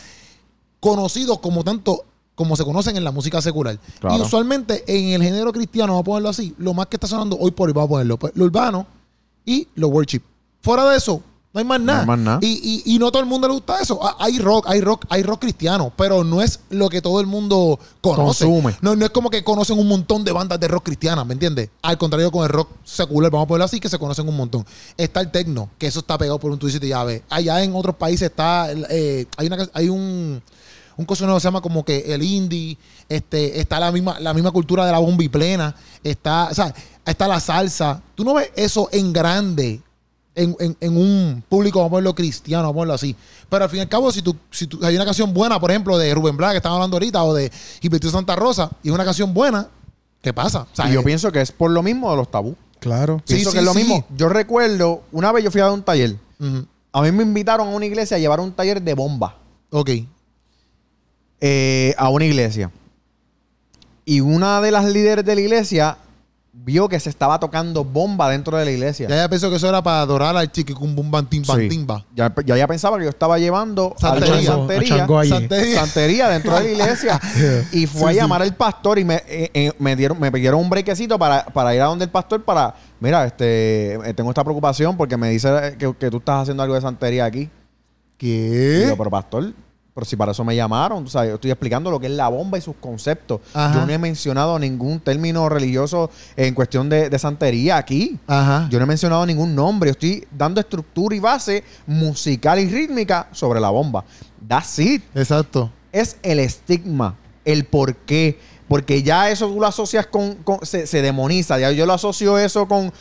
conocidos como tanto como se conocen en la música secular. Claro. Y usualmente en el género cristiano, vamos a ponerlo así, lo más que está sonando hoy por hoy, vamos a ponerlo, pues, lo urbano y lo worship. Fuera de eso, no hay más nada. Y no todo el mundo le gusta eso. Hay rock cristiano, pero no es lo que todo el mundo conoce. Consume. No es como que conocen un montón de bandas de rock cristiana, ¿me entiendes? Al contrario con el rock secular, vamos a ponerlo así, que se conocen un montón. Está el techno, que eso está pegado por un tuicito y llave. Allá en otros países está... hay un coso nuevo que se llama como que el indie, está la misma cultura de la bomba y plena, está la salsa. Tú no ves eso en grande... En un público, vamos a verlo cristiano, vamos a verlo así. Pero al fin y al cabo, si tú hay una canción buena, por ejemplo, de Rubén Blades, que estamos hablando ahorita, o de Gilberto Santa Rosa, y es una canción buena, ¿Qué pasa? O sea, y yo pienso que es por lo mismo de los tabú. Claro. Pienso que es lo mismo. Yo recuerdo, una vez yo fui a dar un taller. Uh-huh. A mí me invitaron a una iglesia a llevar un taller de bomba. Ok. A una iglesia. Y una de las líderes de la iglesia vio que se estaba tocando bomba dentro de la iglesia. Ya pensó que eso era para adorar al chiquicumbumbantim bantimba. Ya pensaba que yo estaba llevando santería dentro de la iglesia. Y fue a llamar al pastor y me pidieron un brequecito para ir a donde el pastor para... Mira, tengo esta preocupación porque me dice que tú estás haciendo algo de santería aquí. ¿Qué? Y yo, pero pastor... Pero si para eso me llamaron, o sea, yo estoy explicando lo que es la bomba y sus conceptos. Ajá. Yo no he mencionado ningún término religioso en cuestión de santería aquí. Ajá. Yo no he mencionado ningún nombre. Yo estoy dando estructura y base musical y rítmica sobre la bomba. That's it. Exacto. Es el estigma, el por qué. Porque ya eso tú lo asocias se demoniza. Ya yo lo asocio eso con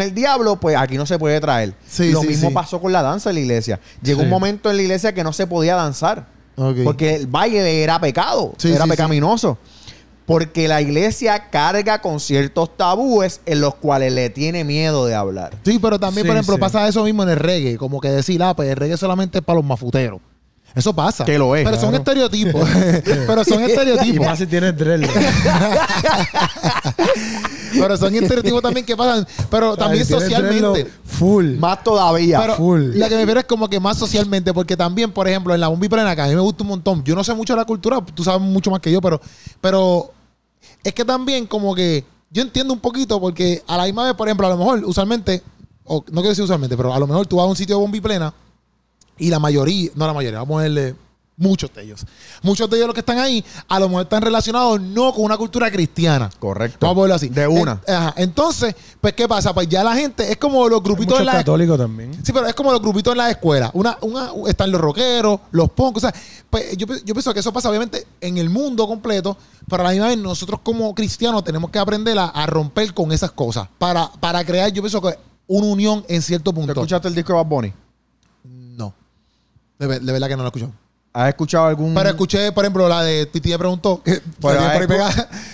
el diablo, pues aquí no se puede traer. Sí, lo mismo pasó con la danza en la iglesia. Llegó un momento en la iglesia que no se podía danzar. Okay. Porque el baile era pecado, era pecaminoso. Sí. Porque la iglesia carga con ciertos tabúes en los cuales le tiene miedo de hablar. Sí, pero también, por ejemplo, pasa eso mismo en el reggae. Como que decir, pues el reggae solamente es para los mafuteros. Eso pasa. Que lo es. Pero son estereotipos. Y más si tienes dreadlock. Pero son estereotipos también que pasan. Pero también socialmente. Full. Más todavía. Pero full. La que me refiero es como que más socialmente. Porque también, por ejemplo, en la bomba y plena, que a mí me gusta un montón. Yo no sé mucho de la cultura. Tú sabes mucho más que yo. Pero es que también como que yo entiendo un poquito. Porque a la misma vez, por ejemplo, a lo mejor usualmente, o no quiero decir usualmente, pero a lo mejor tú vas a un sitio de bomba y plena. Y la mayoría, vamos a verle muchos de ellos los que están ahí, a lo mejor están relacionados no con una cultura cristiana. Correcto. Vamos a verlo así. De una. Ajá. Entonces, pues, ¿qué pasa? Pues ya la gente, es como los grupitos en la... católicos también. Sí, pero es como los grupitos en la escuela. Están los rockeros, los punk, o sea, pues, yo pienso que eso pasa obviamente en el mundo completo, pero a la misma vez nosotros como cristianos tenemos que aprender a romper con esas cosas para crear, yo pienso que una unión en cierto punto. ¿Te escuchaste el disco de Bad Bunny? De verdad que no lo he escuchado. ¿Has escuchado algún...? Pero escuché, por ejemplo, la de Titi me preguntó.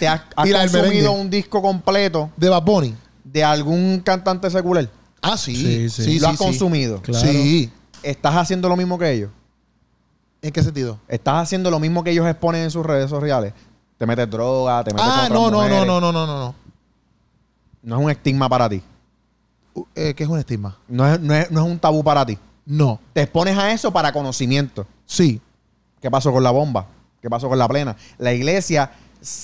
¿Has consumido un disco completo? ¿De Bad Bunny? ¿De algún cantante secular? Ah, sí. ¿Lo has consumido? Claro. Sí. ¿Estás haciendo lo mismo que ellos? ¿En qué sentido? ¿Estás haciendo lo mismo que ellos exponen en sus redes sociales? ¿Te metes droga? ¿Te metes con otras mujeres? No. ¿No es un estigma para ti? ¿Qué es un estigma? ¿No es un tabú para ti? No. Te expones a eso para conocimiento. Sí. ¿Qué pasó con la bomba? ¿Qué pasó con la plena? La iglesia,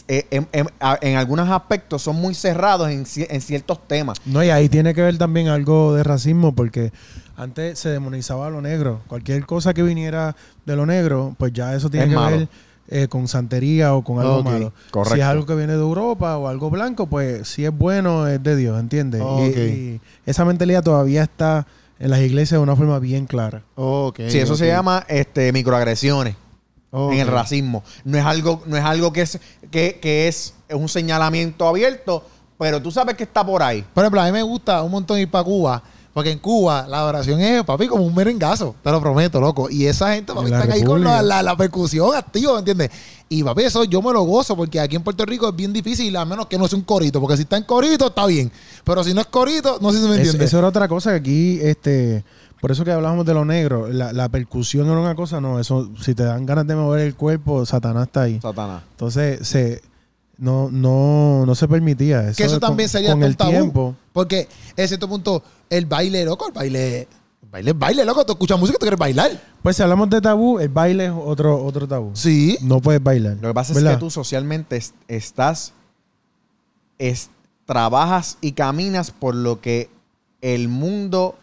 en algunos aspectos, son muy cerrados en ciertos temas. No, y ahí tiene que ver también algo de racismo, porque antes se demonizaba a lo negro. Cualquier cosa que viniera de lo negro, pues ya eso tiene que ver con santería o con algo malo. Correcto. Si es algo que viene de Europa o algo blanco, pues si es bueno, es de Dios, ¿entiendes? Y esa mentalidad todavía está... en las iglesias de una forma bien clara. Eso se llama microagresiones en el racismo. No es algo que es un señalamiento abierto, pero tú sabes que está por ahí. Por ejemplo, a mí me gusta un montón ir para Cuba, porque en Cuba la adoración es, papi, como un merengazo. Te lo prometo, loco. Y esa gente, papi, está ahí con la percusión activa, ¿entiendes? Y, papi, eso yo me lo gozo, porque aquí en Puerto Rico es bien difícil, a menos que no sea un corito. Porque si está en corito, está bien. Pero si no es corito, no sé si me entiendes. Eso era otra cosa que aquí, por eso que hablábamos de lo negro. La percusión era una cosa, no. Eso, si te dan ganas de mover el cuerpo, Satanás está ahí. Satanás. Entonces, no se permitía. Eso que eso también sería con el tabú. Tiempo. Porque, en cierto punto, el baile, loco, el baile, loco. Tú escuchas música y tú quieres bailar. Pues si hablamos de tabú, el baile es otro tabú. Sí. No puedes bailar. Lo que pasa es que tú socialmente trabajas y caminas por lo que el mundo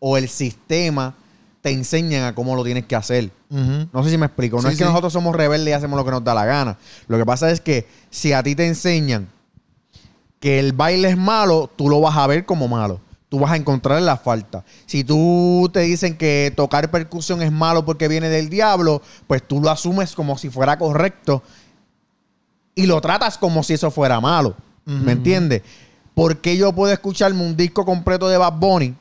o el sistema te enseñan a cómo lo tienes que hacer. Uh-huh. No sé si me explico. No es que nosotros somos rebeldes y hacemos lo que nos da la gana. Lo que pasa es que si a ti te enseñan que el baile es malo, tú lo vas a ver como malo. Tú vas a encontrar la falta. Si tú te dicen que tocar percusión es malo porque viene del diablo, pues tú lo asumes como si fuera correcto y lo tratas como si eso fuera malo. Uh-huh. ¿Me entiendes? Porque yo puedo escucharme un disco completo de Bad Bunny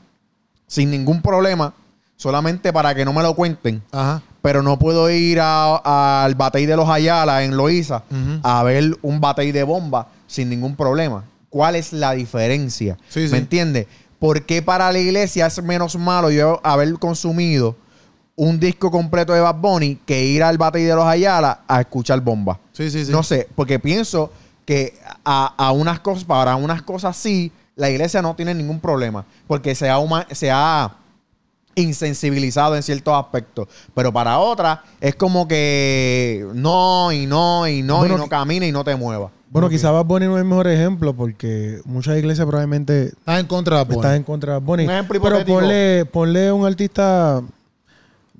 sin ningún problema, solamente para que no me lo cuenten. Ajá. pero no puedo ir al Batey de los Ayala en Loiza a ver un batey de bomba sin ningún problema. ¿Cuál es la diferencia? Sí, ¿me entiendes? ¿Por qué para la iglesia es menos malo yo haber consumido un disco completo de Bad Bunny que ir al Batey de los Ayala a escuchar bomba? Sí. No sé, porque pienso que para unas cosas sí, la iglesia no tiene ningún problema, porque se ha insensibilizado en ciertos aspectos. Pero para otras, es como que no, no camina y no te mueva. Bueno, okay. Quizás Bad Bunny no es el mejor ejemplo, porque muchas iglesias probablemente están en contra de Bad Bunny. Un ejemplo hipotético. Pero ponle un artista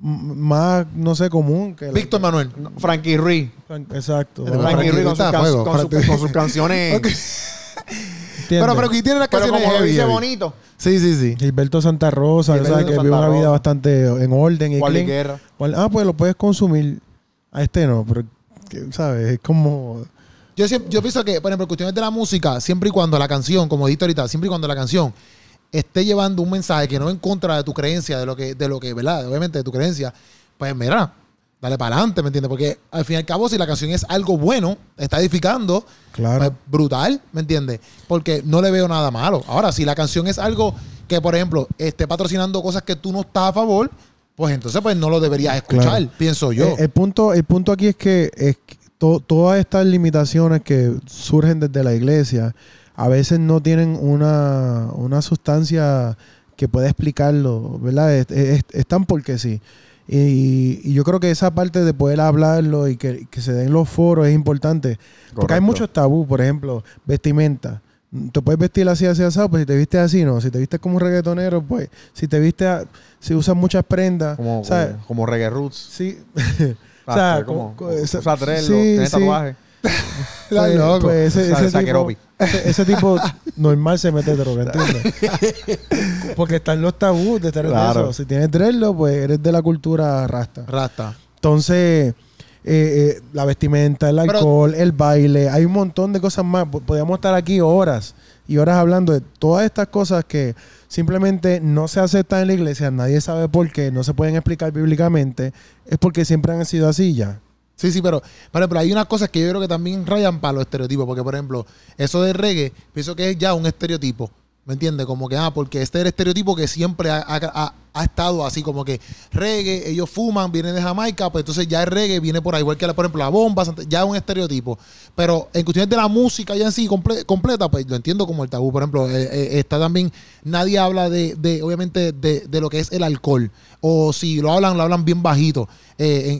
más, no sé, común. Que Víctor Manuel. Frankie Ruiz. Exacto. Frankie Ruiz con sus canciones. Okay. Pero Frankie tiene las canciones como heavy, dice heavy. Bonito. Sí. Gilberto Santa Rosa, que vive una vida bastante en orden. Y guerra. Pues lo puedes consumir. A este no, pero, ¿sabes? Es como... Yo pienso que, por ejemplo, cuestiones de la música, siempre y cuando la canción, como dijiste ahorita, siempre y cuando la canción esté llevando un mensaje que no va en contra de tu creencia, de lo que, ¿verdad? Obviamente, de tu creencia, pues mira, dale para adelante, ¿me entiendes? Porque al fin y al cabo, si la canción es algo bueno, está edificando, claro, pues, brutal, ¿me entiendes? Porque no le veo nada malo. Ahora, si la canción es algo que, por ejemplo, esté patrocinando cosas que tú no estás a favor, pues entonces pues no lo deberías escuchar, claro, pienso yo. El punto aquí es que todas estas limitaciones que surgen desde la iglesia a veces no tienen una sustancia que pueda explicarlo, ¿verdad? Están porque sí. Y yo creo que esa parte de poder hablarlo y que se den los foros es importante. Correcto. Porque hay muchos tabú, por ejemplo, vestimenta. Te puedes vestir así, asado, pues si te vistes así, no. Si te vistes como un reggaetonero, pues si usas muchas prendas. Como reggae roots. Sí. O sea, como trelo, tenés tatuaje. Loco. Pues ese Keroppi. Ese tipo normal se mete droga, ¿entiendes? Porque están los tabús de estar en eso. Si tienes trelo, pues eres de la cultura rasta. Entonces, la vestimenta, el alcohol, el baile, hay un montón de cosas más. Podríamos estar aquí horas y horas hablando de todas estas cosas que simplemente no se aceptan en la iglesia, nadie sabe por qué, no se pueden explicar bíblicamente, es porque siempre han sido así ya. Sí, pero por ejemplo, hay unas cosas que yo creo que también rayan para los estereotipos, porque por ejemplo, eso de reggae, pienso que es ya un estereotipo, ¿me entiendes? Como que, porque este es el estereotipo que siempre ha estado así, como que reggae, ellos fuman, vienen de Jamaica, pues entonces ya el reggae viene por ahí, igual que por ejemplo la bomba, ya es un estereotipo. Pero en cuestiones de la música ya en sí completa, pues lo entiendo como el tabú. Por ejemplo, está también, nadie habla de obviamente, de lo que es el alcohol. O si lo hablan bien bajito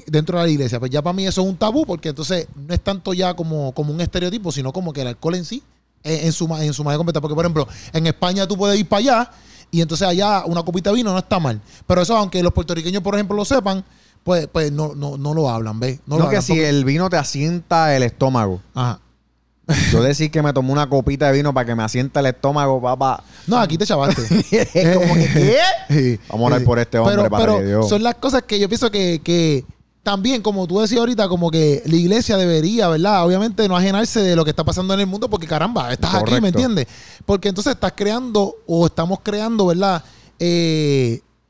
dentro de la iglesia. Pues ya para mí eso es un tabú, porque entonces no es tanto ya como un estereotipo, sino como que el alcohol en sí, en su manera completa. Porque por ejemplo, en España tú puedes ir para allá, y entonces allá una copita de vino no está mal. Pero eso, aunque los puertorriqueños, por ejemplo, lo sepan, pues no lo hablan, ¿ves? No, si el vino te asienta el estómago. Ajá. Yo decir que me tomé una copita de vino para que me asienta el estómago, papá. No, aquí te chavaste. Es como que, ¿qué? Vamos a ir por este hombre, padre de Dios. Son las cosas que yo pienso que también, como tú decías ahorita, como que la iglesia debería, ¿verdad? Obviamente no ajenarse de lo que está pasando en el mundo, porque caramba, estás correcto aquí, ¿me entiendes? Porque entonces estamos creando, ¿verdad?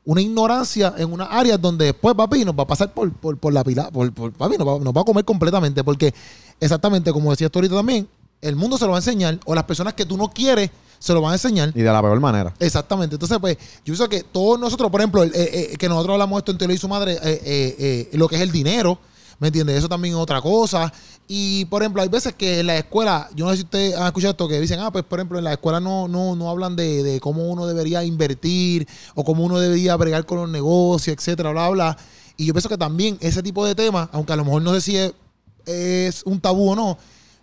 Una ignorancia en unas áreas donde después, papi, nos va a pasar por la pila, papi, nos va a comer completamente, porque exactamente, como decías tú ahorita también, el mundo se lo va a enseñar, o las personas que tú no quieres se lo van a enseñar. Y de la peor manera. Exactamente. Entonces, pues, yo pienso que todos nosotros, por ejemplo, que nosotros hablamos esto en Telo y su madre, lo que es el dinero, ¿me entiendes? Eso también es otra cosa. Y, por ejemplo, hay veces que en la escuela, yo no sé si ustedes han escuchado esto, que dicen, pues, por ejemplo, en la escuela no hablan de cómo uno debería invertir o cómo uno debería bregar con los negocios, etcétera, bla, bla. Y yo pienso que también ese tipo de temas, aunque a lo mejor no sé si es un tabú o no,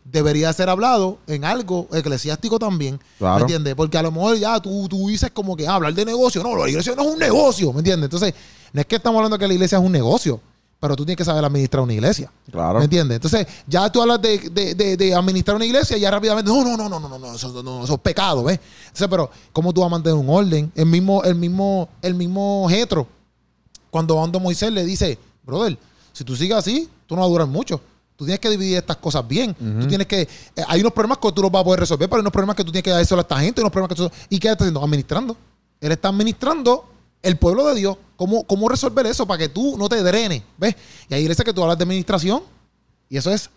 debería ser hablado en algo eclesiástico también, claro, ¿me entiendes? Porque a lo mejor ya tú dices como que hablar de negocio, no, la iglesia no es un negocio, ¿me entiendes? Entonces, no es que estamos hablando que la iglesia es un negocio, pero tú tienes que saber administrar una iglesia, claro, ¿me entiendes? Entonces, ya tú hablas de administrar una iglesia y ya rápidamente, no, eso es pecado, ¿ves? Entonces, pero ¿cómo tú vas a mantener un orden? El mismo Jetro, cuando ando Moisés, le dice, brother, si tú sigues así, tú no vas a durar mucho. Tú tienes que dividir estas cosas bien. Uh-huh. Tú tienes que... hay unos problemas que tú los vas a poder resolver, pero hay unos problemas que tú tienes que dar solo a esta gente, unos problemas que tú... ¿Y qué está haciendo? Administrando. Él está administrando el pueblo de Dios. ¿Cómo resolver eso para que tú no te drenes? ¿Ves? Y hay iglesias que tú hablas de administración y eso es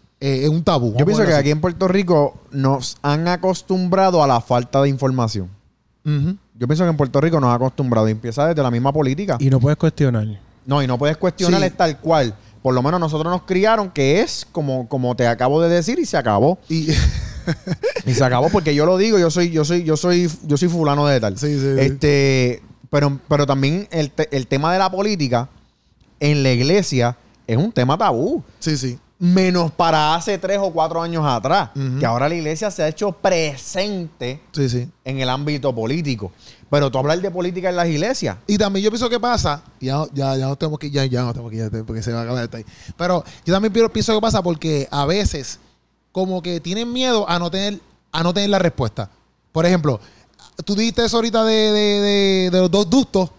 un tabú. Yo pienso que aquí en Puerto Rico nos han acostumbrado a la falta de información. Uh-huh. Yo pienso que en Puerto Rico nos ha acostumbrado. Y empieza desde la misma política. Y no puedes cuestionar. No, y no puedes cuestionar, es tal cual. Por lo menos nosotros nos criaron, que es como te acabo de decir, y se acabó. Y se acabó, porque yo lo digo, yo soy fulano de tal. Sí. Pero también el tema de la política en la iglesia es un tema tabú. Sí. Menos para hace 3 o 4 años atrás, uh-huh, que ahora la iglesia se ha hecho presente en el ámbito político. Pero tú hablar de política en las iglesias. Y también yo pienso que pasa, ya no tenemos que ir, ya no tenemos que ir, porque se va a acabar el detalle. Pero yo también pienso que pasa porque a veces como que tienen miedo a no tener la respuesta. Por ejemplo, tú dijiste eso ahorita de los dos ductos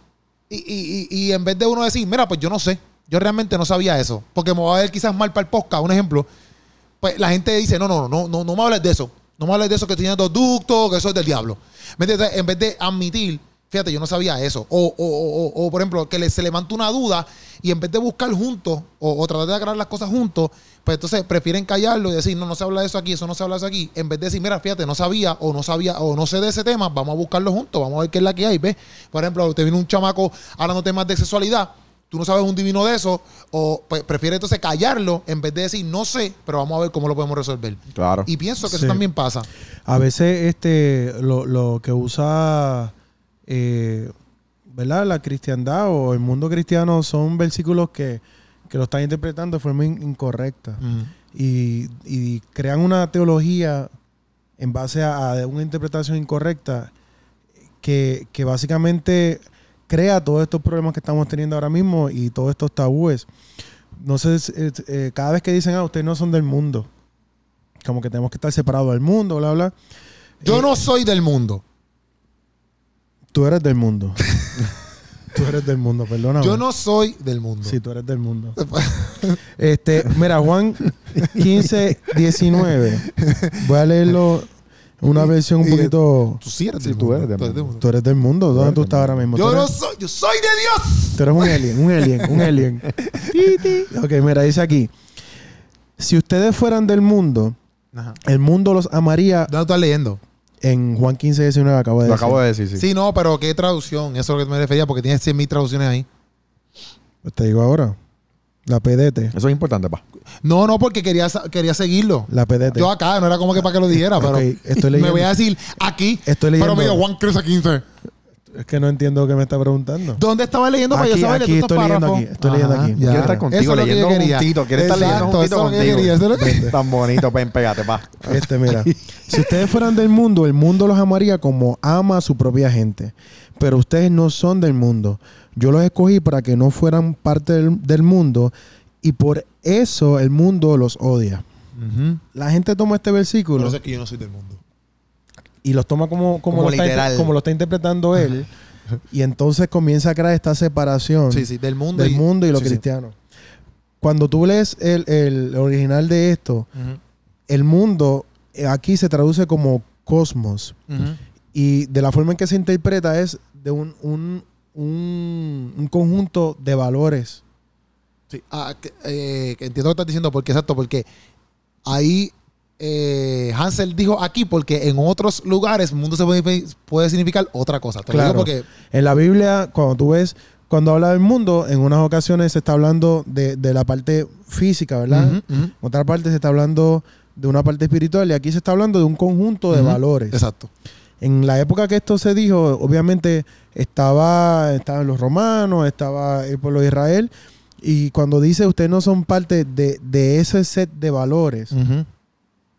y en vez de uno decir, mira, pues yo no sé. Yo realmente no sabía eso, porque me va a ver quizás mal para el podcast, un ejemplo. Pues la gente dice, no me hables de eso. No me hables de eso, que tienes dos ductos, que eso es del diablo. Entonces, en vez de admitir, fíjate, yo no sabía eso. O por ejemplo, que se levanta una duda y en vez de buscar juntos o tratar de aclarar las cosas juntos, pues entonces prefieren callarlo y decir, no se habla de eso aquí, eso no se habla de eso aquí. En vez de decir, mira, fíjate, no sabía o no sé de ese tema, vamos a buscarlo juntos, vamos a ver qué es la que hay, ¿ves? Por ejemplo, te viene un chamaco hablando temas de sexualidad, tú no sabes un divino de eso, o prefieres entonces callarlo en vez de decir no sé, pero vamos a ver cómo lo podemos resolver. Claro. Y pienso que eso también pasa. A veces lo que usa ¿verdad? La cristiandad o el mundo cristiano son versículos que lo están interpretando de forma incorrecta. Uh-huh. Y crean una teología en base a una interpretación incorrecta que básicamente crea todos estos problemas que estamos teniendo ahora mismo y todos estos tabúes. No sé, cada vez que dicen, ustedes no son del mundo, como que tenemos que estar separados del mundo, bla, bla. Yo no soy del mundo. Tú eres del mundo. Tú eres del mundo, perdóname. Yo no soy del mundo. Sí, tú eres del mundo. Mira, Juan 15:19. Voy a leerlo. Una versión un poquito... Tú sí eres del mundo. Tú eres del mundo. ¿Dónde tú estás ahora mismo? Yo no soy. Yo soy de Dios. Tú eres un alien. Ok, mira, dice aquí. Si ustedes fueran del mundo, ajá, el mundo los amaría... ¿Dónde estás leyendo? En Juan 15:19 acabo de decir. Lo acabo de decir, sí. Sí, no, pero ¿qué traducción? Eso es lo que me refería, porque tienes 100,000 traducciones ahí. Pues te digo ahora. La PDT. Eso es importante, pa. No, porque quería seguirlo. La PDT. Yo acá, no era como que para que lo dijera, okay, pero estoy leyendo. Me voy a decir aquí, estoy leyendo, pero me dio Juan 13:15. Es que no entiendo qué me está preguntando. ¿Dónde estaba leyendo para yo saber estos párrafos? Estoy leyendo aquí. Quiero estar contigo leyendo juntito. Quiero estar leyendo juntito contigo. Tan bonito, ven, pégate, pa. Mira. Si ustedes fueran del mundo, el mundo los amaría como ama a su propia gente. Pero ustedes no son del mundo. Yo los escogí para que no fueran parte del mundo y por eso el mundo los odia. Uh-huh. La gente toma este versículo. Pero es que yo no soy del mundo. Y los toma como literal. Como lo está interpretando él. Uh-huh. Y entonces comienza a crear esta separación del mundo y los cristianos. Sí. Cuando tú lees el original de esto, uh-huh, el mundo aquí se traduce como cosmos. Uh-huh. Y de la forma en que se interpreta es de un conjunto de valores. Sí. Entiendo lo que estás diciendo, porque exacto, porque ahí Hansel dijo aquí, porque en otros lugares mundo se puede significar otra cosa. Claro. Porque en la Biblia, cuando habla del mundo, en unas ocasiones se está hablando de la parte física, ¿verdad? Uh-huh, uh-huh. En otra parte se está hablando de una parte espiritual y aquí se está hablando de un conjunto de, uh-huh, valores. Exacto. En la época que esto se dijo, obviamente estaban los romanos, estaba el pueblo de Israel. Y cuando dice, ustedes no son parte de ese set de valores, uh-huh,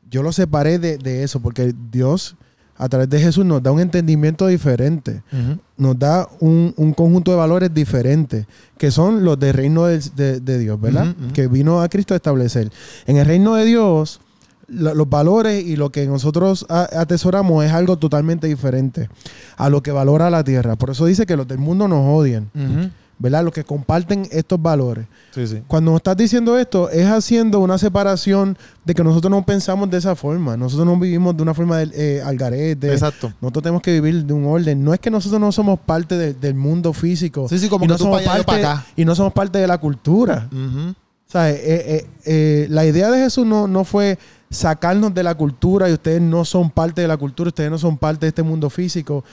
yo lo separé de eso, porque Dios, a través de Jesús, nos da un entendimiento diferente. Uh-huh. Nos da un conjunto de valores diferentes, que son los del reino de Dios, ¿verdad? Uh-huh, uh-huh. Que vino a Cristo a establecer. En el reino de Dios, los valores y lo que nosotros atesoramos es algo totalmente diferente a lo que valora la tierra. Por eso dice que los del mundo nos odian. Uh-huh. ¿verdad? Los que comparten estos valores. Sí, sí. Cuando nos estás diciendo esto, es haciendo una separación de que nosotros no pensamos de esa forma. Nosotros no vivimos de una forma del al garete. Exacto. Nosotros tenemos que vivir de un orden. No es que nosotros no somos parte del mundo físico. Sí, sí, como que no somos parte acá. Y no somos parte de la cultura. Uh-huh. O sea, la idea de Jesús no fue sacarnos de la cultura y ustedes no son parte de la cultura, ustedes no son parte de este mundo físico.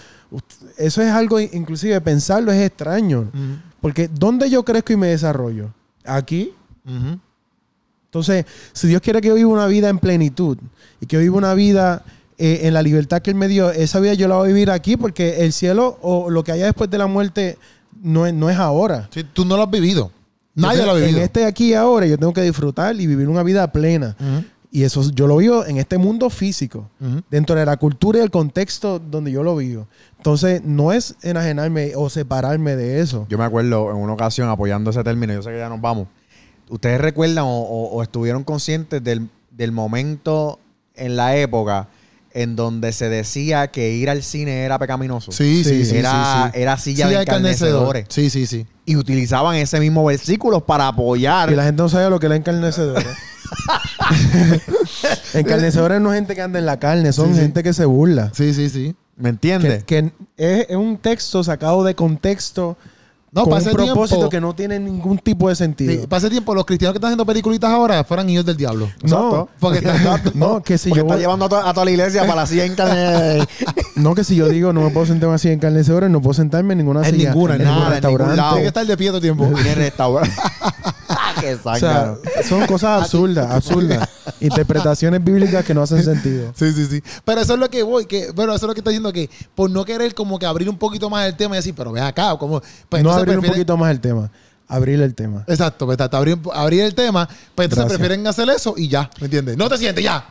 Eso es algo, inclusive, pensarlo es extraño. Uh-huh. Porque ¿dónde yo crezco y me desarrollo? Aquí. Uh-huh. Entonces, si Dios quiere que yo viva una vida en plenitud y que yo viva una vida en la libertad que Él me dio, esa vida yo la voy a vivir aquí porque el cielo o lo que haya después de la muerte no es ahora. Sí, tú no lo has vivido. Nadie lo ha vivido. En este aquí y ahora yo tengo que disfrutar y vivir una vida plena. Uh-huh. Y eso yo lo vivo en este mundo físico. Uh-huh. Dentro de la cultura y el contexto donde yo lo vivo. Entonces, no es enajenarme o separarme de eso. Yo me acuerdo en una ocasión apoyando ese término. Yo sé que ya nos vamos. ¿Ustedes recuerdan o estuvieron conscientes del momento en la época en donde se decía que ir al cine era pecaminoso? Sí, sí, sí. Era silla de encarnecedores. Sí, sí, sí. Y utilizaban ese mismo versículo para apoyar. Y la gente no sabe lo que es la encarnecedora. Encarnecedores no es gente que anda en la carne, son gente que se burla. Sí, sí, sí. ¿Me entiendes? Que es un texto sacado de contexto con un propósito que no tiene ningún tipo de sentido. Sí, para ese tiempo, los cristianos que están haciendo peliculitas ahora fueran niños del diablo. No, porque está llevando a toda la iglesia para la silla encarnecedora. No, que si yo digo no me puedo sentar en una silla encarnecedora, no puedo sentarme en ninguna silla. En ninguna, en nada, restaurante. Tiene que estar de pie todo el tiempo. En el restaurante. Qué sangre. O sea, son cosas absurdas. Interpretaciones bíblicas que no hacen sentido. Sí, sí, sí. Pero eso es lo que voy, eso es lo que estoy diciendo, que por no querer como que abrir un poquito más el tema y decir, pero ves acá, como... Pues, no abrir prefieren... un poquito más el tema. Abrir el tema. Exacto, exacto. Abrir el tema, pues entonces prefieren hacer eso y ya, ¿me entiendes? No te sientes, ya.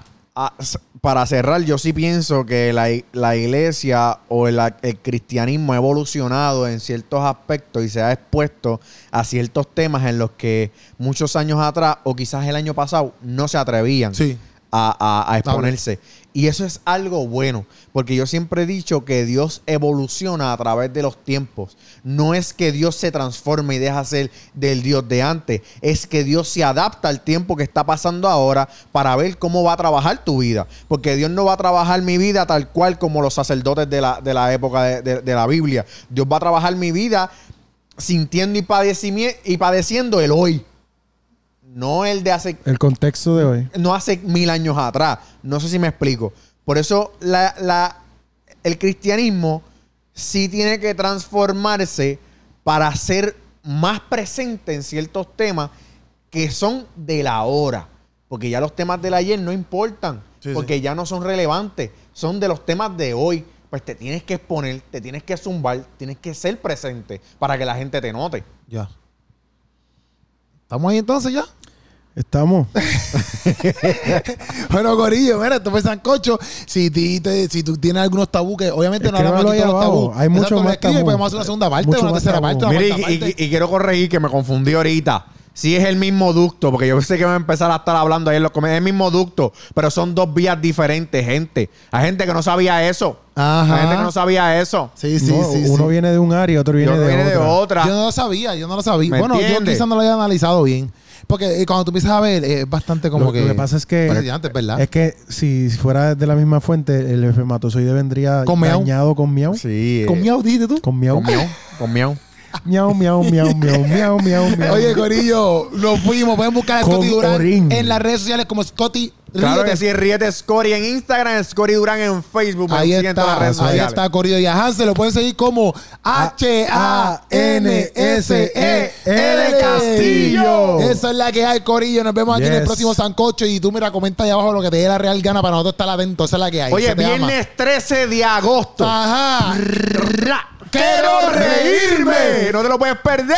Para cerrar, yo sí pienso que la iglesia o el cristianismo ha evolucionado en ciertos aspectos y se ha expuesto a ciertos temas en los que muchos años atrás o quizás el año pasado no se atrevían a exponerse. Y eso es algo bueno, porque yo siempre he dicho que Dios evoluciona a través de los tiempos. No es que Dios se transforme y deja ser del Dios de antes. Es que Dios se adapta al tiempo que está pasando ahora para ver cómo va a trabajar tu vida. Porque Dios no va a trabajar mi vida tal cual como los sacerdotes de la época de la Biblia. Dios va a trabajar mi vida sintiendo y padeciendo el hoy. No el de hace... El contexto de hoy. No hace 1000 años atrás. No sé si me explico. Por eso el cristianismo sí tiene que transformarse para ser más presente en ciertos temas que son de la hora. Porque ya los temas del ayer no importan. Sí, porque ya no son relevantes. Son de los temas de hoy. Pues te tienes que exponer, te tienes que zumbar, tienes que ser presente para que la gente te note. Ya. ¿Estamos ahí entonces ya? Estamos. Bueno, Corillo, mira, esto fue Sancocho. Si tú tienes algunos tabú, que obviamente no hablamos aquí todos los tabú. Hay muchos más tabú. Y podemos hacer una segunda parte, una tercera parte. Mira, y quiero corregir que me confundí ahorita. Sí es el mismo ducto, porque yo sé que voy a empezar a estar hablando ahí en los comentarios. Es el mismo ducto, pero son 2 vías diferentes, gente. Hay gente que no sabía eso. Ajá. Hay gente que no sabía eso. Sí, sí, no, sí. Uno viene de un área y otro viene de otra. Yo no lo sabía, Bueno, ¿entiendes? Yo quizás no lo había analizado bien. Porque cuando tú empiezas a ver, es bastante como que... Lo que pasa es que... Es que si fuera de la misma fuente, el espermatozoide vendría dañado con miau. Sí. ¿Con miau, dijiste tú? Con miau. Miau, miau, miau, miau, miau, miau, miau. Oye, Corillo, nos fuimos. Pueden buscar a Scotty Durán en las redes sociales como Scotty Durán. Claro que sí, Ríete Scotty en Instagram, Scotty Durán en Facebook. Ahí está, Corillo. Y a Hansel lo pueden seguir como Hansel Castillo. Eso es la que hay, Corillo. Nos vemos aquí en el próximo Sancocho. Y tú, mira, comenta ahí abajo lo que te dé la real gana para nosotros estar atentos. Esa es la que hay. Oye, viernes 13 de agosto. Ajá. ¡Quiero reírme! No te lo puedes perder.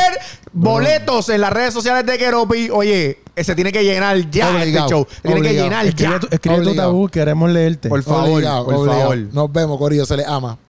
Boletos en las redes sociales de Keroppi. Oye, ese tiene que llenar ya este show. Tiene que llenar ya. Escribe tu tabú, queremos leerte. Por favor, por favor. Nos vemos, Corillo. Se les ama.